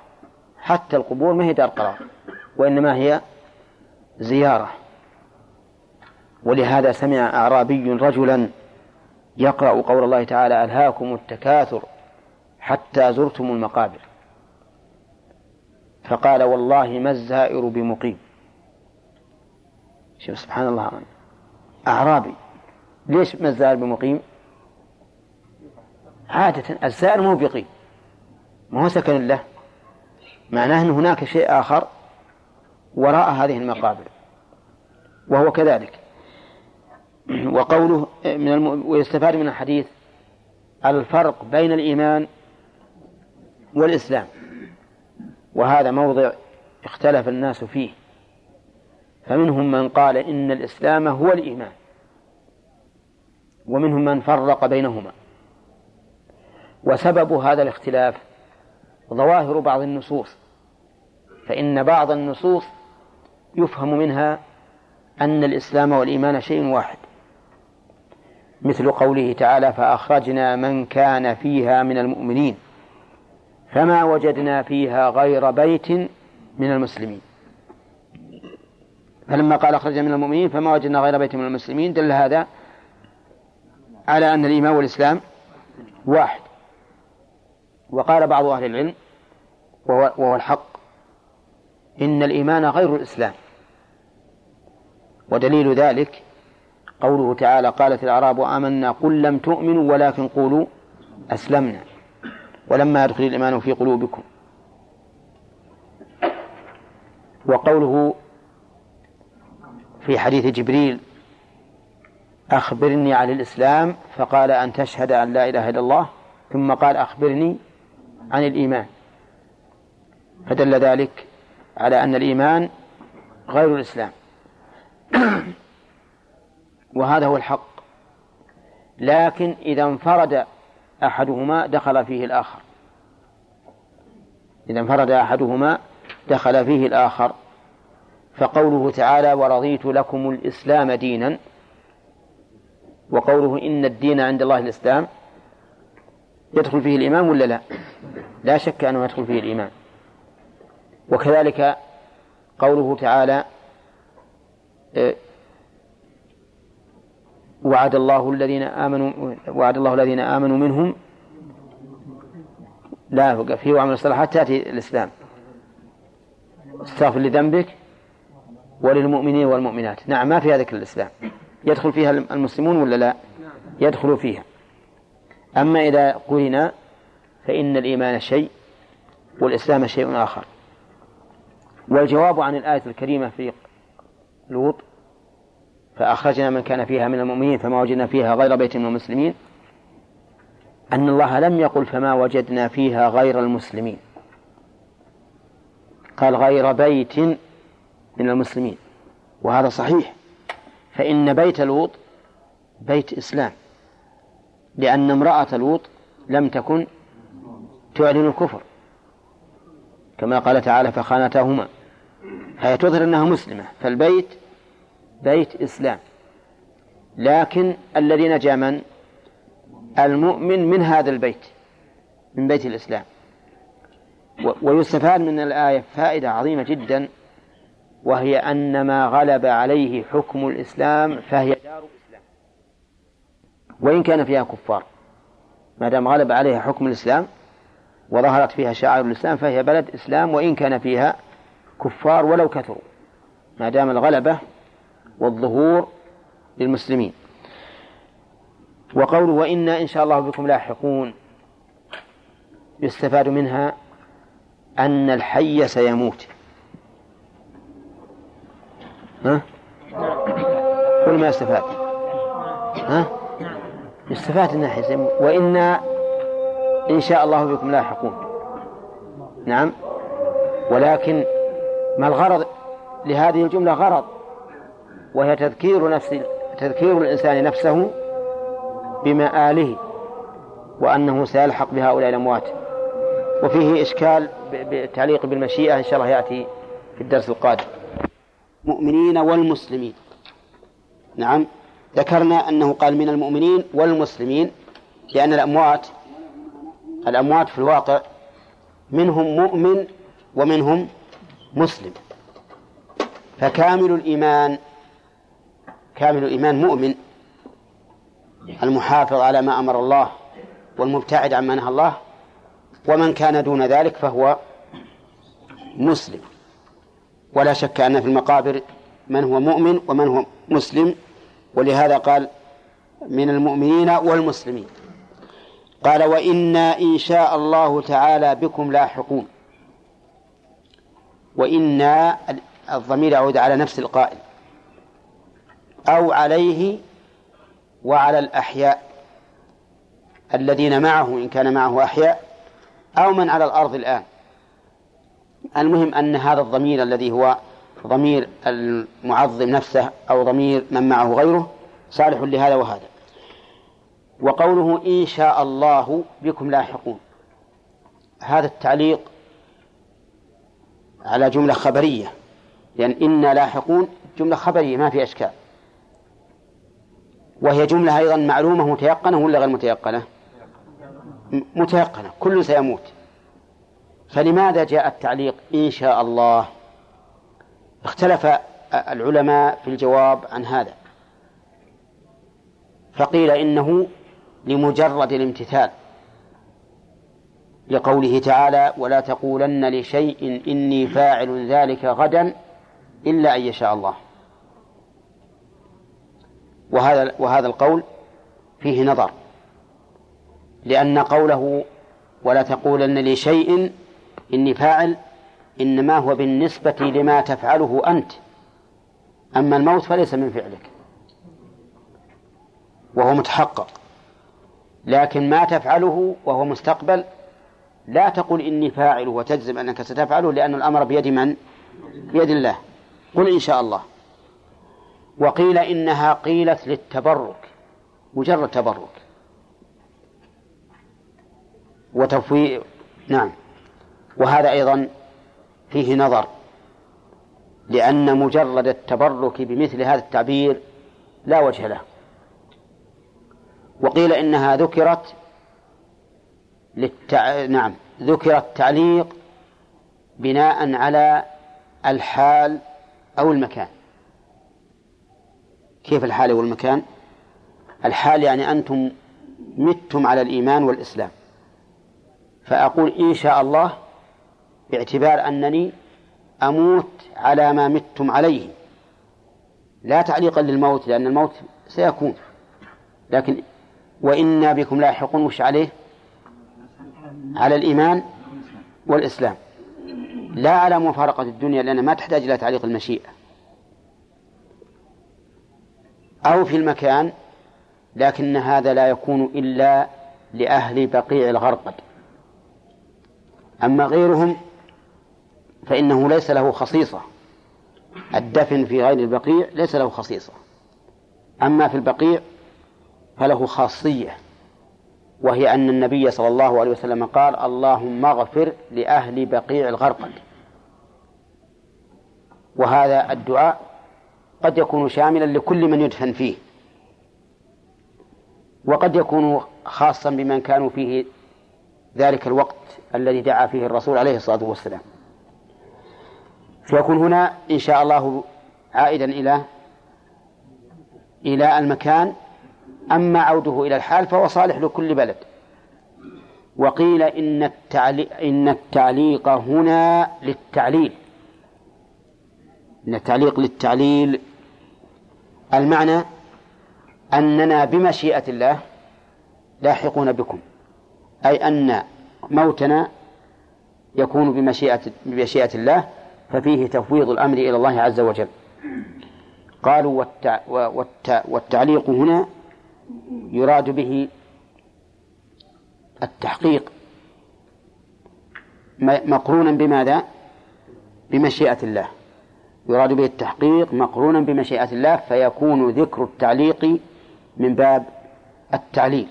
حتى القبور ما هي دار قرار، وإنما هي زيارة. ولهذا سمع أعرابي رجلا يقرأ قول الله تعالى ألهاكم التكاثر حتى زرتم المقابر، فقال والله ما الزائر بمقيم. شوف سبحان الله، أعرابي ليش ما الزائر بمقيم؟ عادة الزائر مو بقيم، ما هو سكن له، معناه أن هناك شيء آخر وراء هذه المقابر، وهو كذلك. وقوله من الم... ويستفاد من الحديث الفرق بين الإيمان والإسلام، وهذا موضع اختلف الناس فيه، فمنهم من قال إن الإسلام هو الإيمان، ومنهم من فرق بينهما. وسبب هذا الاختلاف ظواهر بعض النصوص، فإن بعض النصوص يفهم منها أن الإسلام والإيمان شيء واحد، مثل قوله تعالى فأخرجنا من كان فيها من المؤمنين فما وجدنا فيها غير بيت من المسلمين. فلما قال أخرج من المؤمنين فما وجدنا غير بيت من المسلمين، دل هذا على أن الإيمان والإسلام واحد. وقال بعض أهل العلم وهو الحق إن الإيمان غير الإسلام، ودليل ذلك قوله تعالى قالت الأعراب آمنا قل لم تؤمنوا ولكن قولوا أسلمنا ولما يدخل الإيمان في قلوبكم، وقوله في حديث جبريل أخبرني عن الإسلام فقال أن تشهد أن لا إله إلا الله، ثم قال أخبرني عن الإيمان، فدل ذلك على أن الإيمان غير الإسلام. وهذا هو الحق، لكن إذا انفرد أحدهما دخل فيه الآخر، إذا انفرد أحدهما دخل فيه الآخر. فقوله تعالى ورضيت لكم الإسلام دينا، وقوله إن الدين عند الله الإسلام، يدخل فيه الإيمان ولا لا؟ لا شك أنه يدخل فيه الإيمان. وكذلك قوله تعالى وعد الله الذين آمنوا وعد الله الذين آمنوا منهم لا فيه وعمل الصالحات تأتي الإسلام، استغفر لذنبك وللمؤمنين والمؤمنات. نعم ما في هذا الإسلام، يدخل فيها المسلمون ولا لا؟ يدخل فيها. أما إذا قلنا فإن الإيمان شيء والإسلام شيء آخر. والجواب عن الآية الكريمة في لوط فأخرجنا من كان فيها من المؤمنين فما وجدنا فيها غير بيت من المسلمين، أن الله لم يقل فما وجدنا فيها غير المسلمين، قال غير بيت من المسلمين، وهذا صحيح، فإن بيت لوط بيت إسلام، لأن امرأة لوط لم تكن تعلن الكفر كما قال تعالى فخانتاهما، هي تظهر أنها مسلمة، فالبيت بيت إسلام. لكن الذي نجا من المؤمن من هذا البيت، من بيت الإسلام. ويستفاد من الآية فائدة عظيمة جدا، وهي أن ما غلب عليه حكم الإسلام فهي دار الإسلام وإن كان فيها كفار، ما دام غلب عليها حكم الإسلام وظهرت فيها شعائر الإسلام فهي بلد إسلام وإن كان فيها كفار ولو كثروا، ما دام الغلبة والظهور للمسلمين. وقوله وإنا إن شاء الله بكم لاحقون، يستفاد منها أن الحي سيموت. ها؟ كل ما استفاد، ها؟ استفاد أن الحي سيموت. وإنا إن شاء الله بكم لاحقون، نعم، ولكن ما الغرض لهذه الجملة؟ غرض، وهي تذكير نفسه، تذكير الإنسان نفسه بمآله وأنه سيلحق بهؤلاء الأموات. وفيه إشكال بالتعليق بالمشيئة، إن شاء الله يأتي في الدرس القادم. مؤمنين والمسلمين، نعم، ذكرنا أنه قال من المؤمنين والمسلمين، لأن الأموات الأموات في الواقع منهم مؤمن ومنهم مسلم، فكامل الإيمان كامل الإيمان مؤمن، المحافظ على ما أمر الله والمبتعد عما نهى الله، ومن كان دون ذلك فهو مسلم. ولا شك أن في المقابر من هو مؤمن ومن هو مسلم، ولهذا قال من المؤمنين والمسلمين. قال وإنا إن شاء الله تعالى بكم لاحقون. وإنا الضمير يعود على نفس القائل أو عليه وعلى الأحياء الذين معه إن كان معه أحياء، أو من على الأرض الآن. المهم أن هذا الضمير الذي هو ضمير المعظم نفسه أو ضمير من معه غيره صالح لهذا وهذا. وقوله إن شاء الله بكم لاحقون، هذا التعليق على جملة خبرية، لأن يعني إنا لاحقون جملة خبرية ما في أشكال، وهي جملة أيضا معلومة متيقنة ولا غير متيقنة؟ متيقنة، كل سيموت. فلماذا جاء التعليق إن شاء الله؟ اختلف العلماء في الجواب عن هذا، فقيل إنه لمجرد الامتثال لقوله تعالى: ولا تقولن لشيء إني فاعل ذلك غدا إلا أن يشاء الله. وهذا, وهذا القول فيه نظر، لأن قوله ولا تقولن لشيء إني فاعل إنما هو بالنسبة لما تفعله أنت، أما الموت فليس من فعلك وهو متحقق، لكن ما تفعله وهو مستقبل لا تقل إني فاعل وتجزم أنك ستفعله، لأن الأمر بيد من؟ بيد الله، قل إن شاء الله. وقيل إنها قيلت للتبرك، مجرد تبرك وتفويض، نعم. وهذا أيضا فيه نظر، لأن مجرد التبرك بمثل هذا التعبير لا وجه له. وقيل إنها ذكرت للتع... نعم ذكرت تعليق بناء على الحال أو المكان. كيف الحال والمكان؟ الحال يعني أنتم متم على الإيمان والإسلام، فأقول إن شاء الله باعتبار أنني أموت على ما متم عليه، لا تعليقا للموت لأن الموت سيكون، لكن وإنا بكم لاحقون وش عليه؟ على الإيمان والإسلام، لا على مفارقة الدنيا لأن ما تحتاج إلى تعليق المشيئة. أو في المكان، لكن هذا لا يكون إلا لأهل بقيع الغرقد، أما غيرهم فإنه ليس له خصيصة، الدفن في غير البقيع ليس له خصيصة، أما في البقيع فله خاصية، وهي أن النبي صلى الله عليه وسلم قال: اللهم اغفر لأهل بقيع الغرقد. وهذا الدعاء قد يكون شاملا لكل من يدفن فيه، وقد يكون خاصا بمن كانوا فيه ذلك الوقت الذي دعا فيه الرسول عليه الصلاة والسلام، فيكون هنا إن شاء الله عائدا إلى إلى المكان، أما عوده إلى الحال فهو صالح لكل بلد. وقيل إن التعليق, إن التعليق هنا للتعليل، إن التعليق للتعليل، المعنى أننا بمشيئة الله لاحقون بكم، أي أن موتنا يكون بمشيئة, بمشيئة الله، ففيه تفويض الأمر إلى الله عز وجل. قالوا والتع... والتع... والتعليق هنا يراد به التحقيق مقرونا بماذا؟ بمشيئة الله، يراد به التحقيق مقرونا بمشيئة الله، فيكون ذكر التعليق من باب التعليل،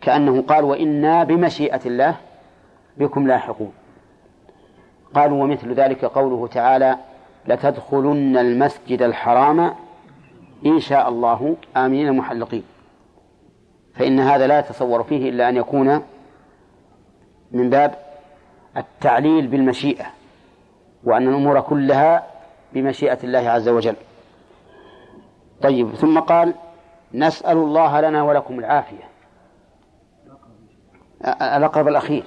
كأنه قال وإنا بمشيئة الله بكم لاحقون. قالوا ومثل ذلك قوله تعالى: لتدخلن المسجد الحرام إن شاء الله آمنين محلقين، فإن هذا لا يتصور فيه إلا أن يكون من باب التعليل بالمشيئة، وأن الأمور كلها بمشيئة الله عز وجل. طيب، ثم قال: نسأل الله لنا ولكم العافية. الأقرب الأخير،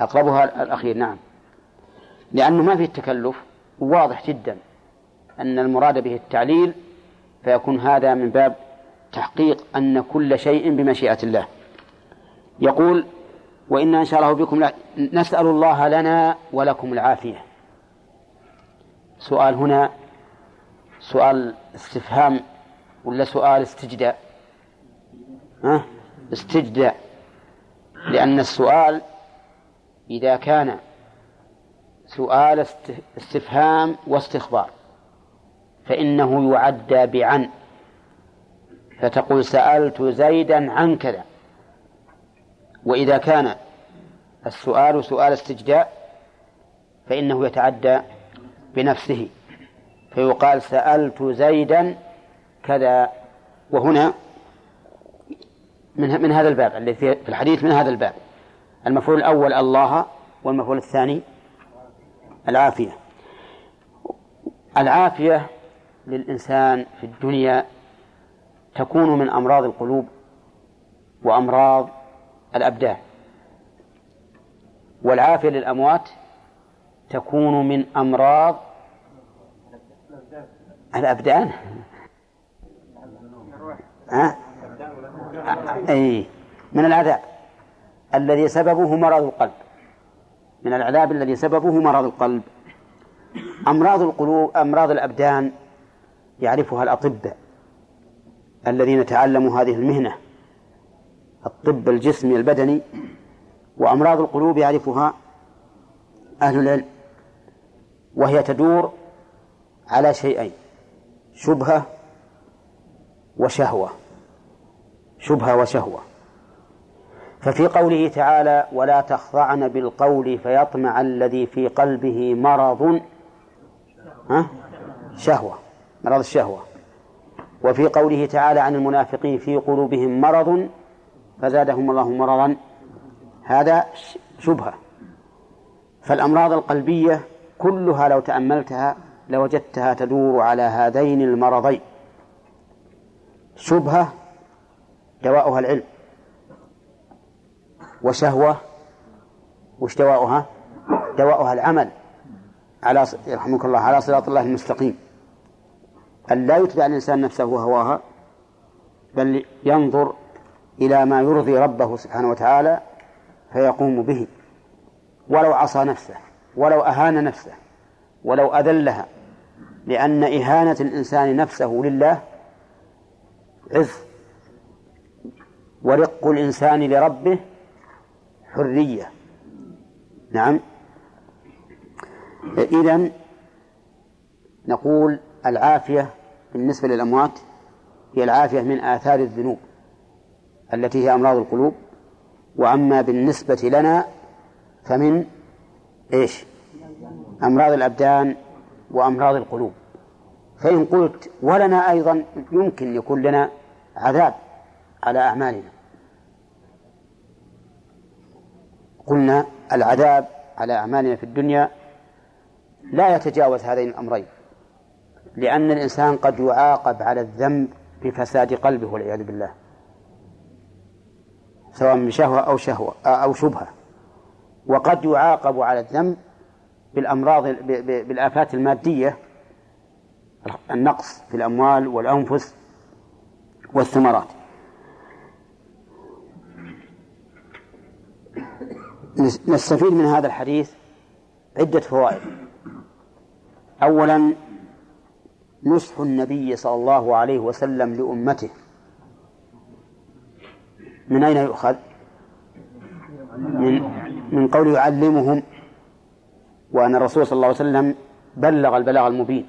أقربها الأخير، نعم، لأنه ما فيه التكلف، واضح جدا أن المراد به التعليل، فيكون هذا من باب تحقيق أن كل شيء بمشيئة الله. يقول: وإنا إن شاء الله بكم لا... نسأل الله لنا ولكم العافية. سؤال هنا سؤال استفهام ولا سؤال استجداء؟ أه؟ استجداء، لأن السؤال إذا كان سؤال استفهام واستخبار فإنه يعدى بعن، فتقول سألت زيدا عن كذا. وإذا كان السؤال سؤال استجداء فإنه يتعدى بنفسه، فيقال سألت زيدا كذا. وهنا من من هذا الباب الذي في الحديث، من هذا الباب المفعول الأول الله، والمفعول الثاني العافية. العافية للإنسان في الدنيا تكون من أمراض القلوب وأمراض الأبدان، والعافية للأموات تكون من أمراض الأبدان. أه؟ أي من العذاب الذي سببه مرض القلب، من العذاب الذي سببه مرض القلب. أمراض القلوب أمراض الأبدان يعرفها الأطباء الذين تعلموا هذه المهنة، الطب الجسمي البدني. وأمراض القلوب يعرفها أهل العلم، وهي تدور على شيئين: شبهة وشهوة، شبهة وشهوة. ففي قوله تعالى: ولا تخضعن بالقول فيطمع الذي في قلبه مرض شهوة، مرض الشهوة. وفي قوله تعالى عن المنافقين: في قلوبهم مرض فزادهم الله مرضا، هذا شبهة. فالأمراض القلبية كلها لو تأملتها لوجدتها تدور على هذين المرضين: شبهة دواؤها العلم، وشهوة وش دواؤها؟ دواؤها العمل على رحمك الله على صراط الله المستقيم، أن لا يتبع الإنسان نفسه وهواها، بل ينظر إلى ما يرضي ربه سبحانه وتعالى فيقوم به، ولو عصى نفسه، ولو أهان نفسه، ولو أذلها، لأن إهانة الإنسان نفسه لله عز، ورق الإنسان لربه حرية. نعم. إذن نقول العافية بالنسبة للأموات هي العافية من آثار الذنوب التي هي أمراض القلوب، وأما بالنسبة لنا فمن إيش؟ أمراض الأبدان وأمراض القلوب. فإن قلت ولنا أيضا يمكن يكون لنا عذاب على أعمالنا، قلنا العذاب على أعمالنا في الدنيا لا يتجاوز هذين الأمرين، لأن الإنسان قد يعاقب على الذنب بفساد قلبه والعياذ بالله، سواء من شهوة أو شهوة أو شبهة، وقد يعاقب على الذنب بالأمراض بالآفات المادية، النقص في الأموال والأنفس والثمرات. نستفيد من هذا الحديث عدة فوائد. أولا، نصح النبي صلى الله عليه وسلم لأمته من أين يؤخذ؟ من, من قول يعلمهم، وأن الرسول صلى الله عليه وسلم بلغ البلاغ المبين.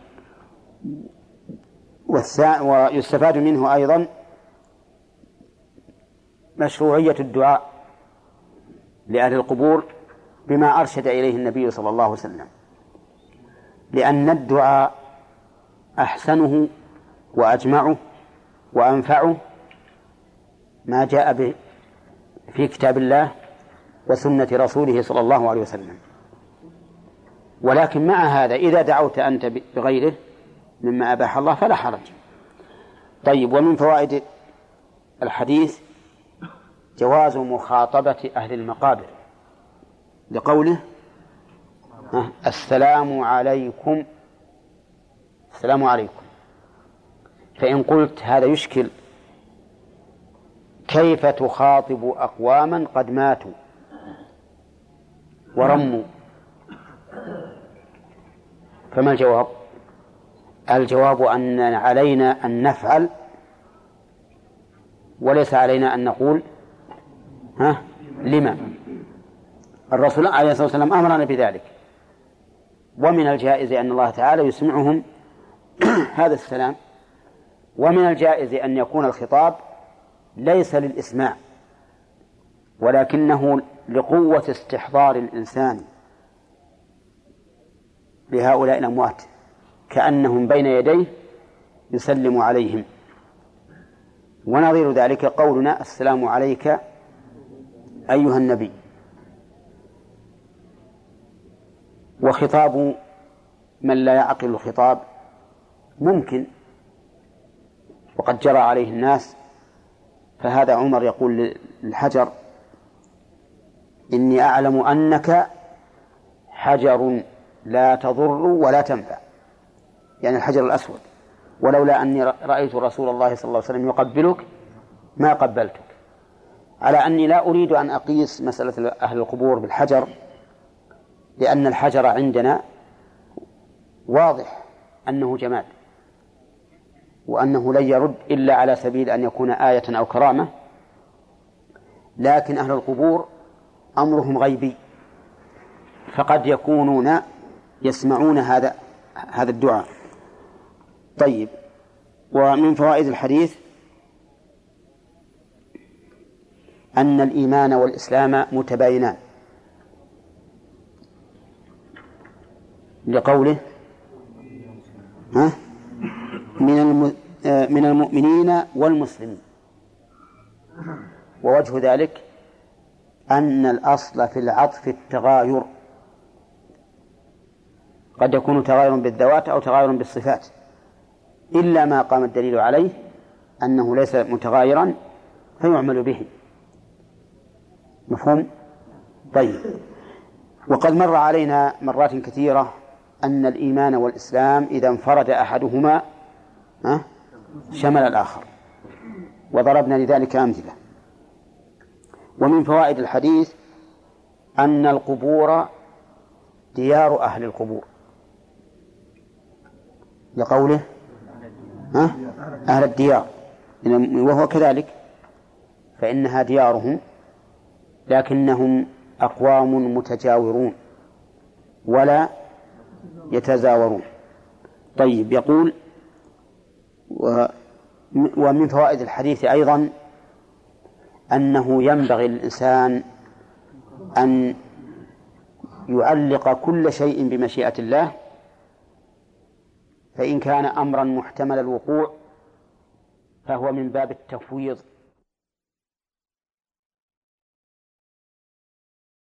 ويستفاد منه أيضا مشروعية الدعاء لأهل القبور بما أرشد إليه النبي صلى الله عليه وسلم، لأن الدعاء أحسنه وأجمعه وأنفعه ما جاء به في كتاب الله وسنة رسوله صلى الله عليه وسلم. ولكن مع هذا إذا دعوت أنت بغيره مما أباح الله فلا حرج. طيب، ومن فوائد الحديث جواز مخاطبة أهل المقابر، لقوله: السلام عليكم، السلام عليكم. فإن قلت هذا يشكل، كيف تخاطب أقواما قد ماتوا ورموا؟ فما الجواب؟ الجواب أن علينا أن نفعل، وليس علينا أن نقول ها لما. الرسول عليه الصلاة والسلام أمرنا بذلك. ومن الجائز أن الله تعالى يسمعهم هذا السلام، ومن الجائز أن يكون الخطاب ليس للإسماع، ولكنه لقوة استحضار الإنسان لهؤلاء الأموات، كأنهم بين يديه يسلم عليهم. ونظير ذلك قولنا: السلام عليك أيها النبي. وخطاب من لا يعقل الخطاب ممكن وقد جرى عليه الناس. فهذا عمر يقول للحجر: إني أعلم أنك حجر لا تضر ولا تنفع، يعني الحجر الأسود، ولولا أني رأيت رسول الله صلى الله عليه وسلم يقبلك ما قبلتك. على أني لا أريد أن أقيس مسألة أهل القبور بالحجر، لأن الحجر عندنا واضح أنه جماد، وأنه لن يرد إلا على سبيل أن يكون آية أو كرامة. لكن أهل القبور أمرهم غيبي، فقد يكونون يسمعون هذا هذا الدعاء. طيب، ومن فوائد الحديث أن الإيمان والإسلام متباينان، لقوله ها من من المؤمنين والمسلمين. ووجه ذلك أن الأصل في العطف التغاير، قد يكون تغاير بالذوات أو تغاير بالصفات، إلا ما قام الدليل عليه أنه ليس متغايرا فيعمل به. مفهوم؟ طيب، وقد مر علينا مرات كثيرة أن الإيمان والإسلام إذا انفرد أحدهما شمل الآخر، وضربنا لذلك أمثلة. ومن فوائد الحديث أن القبور ديار أهل القبور، لقوله أهل الديار، وهو كذلك، فإنها ديارهم، لكنهم أقوام متجاورون ولا يتزاورون. طيب، يقول: ومن فوائد الحديث أيضا أنه ينبغي للإنسان أن يعلق كل شيء بمشيئة الله، فإن كان أمرا محتمل الوقوع فهو من باب التفويض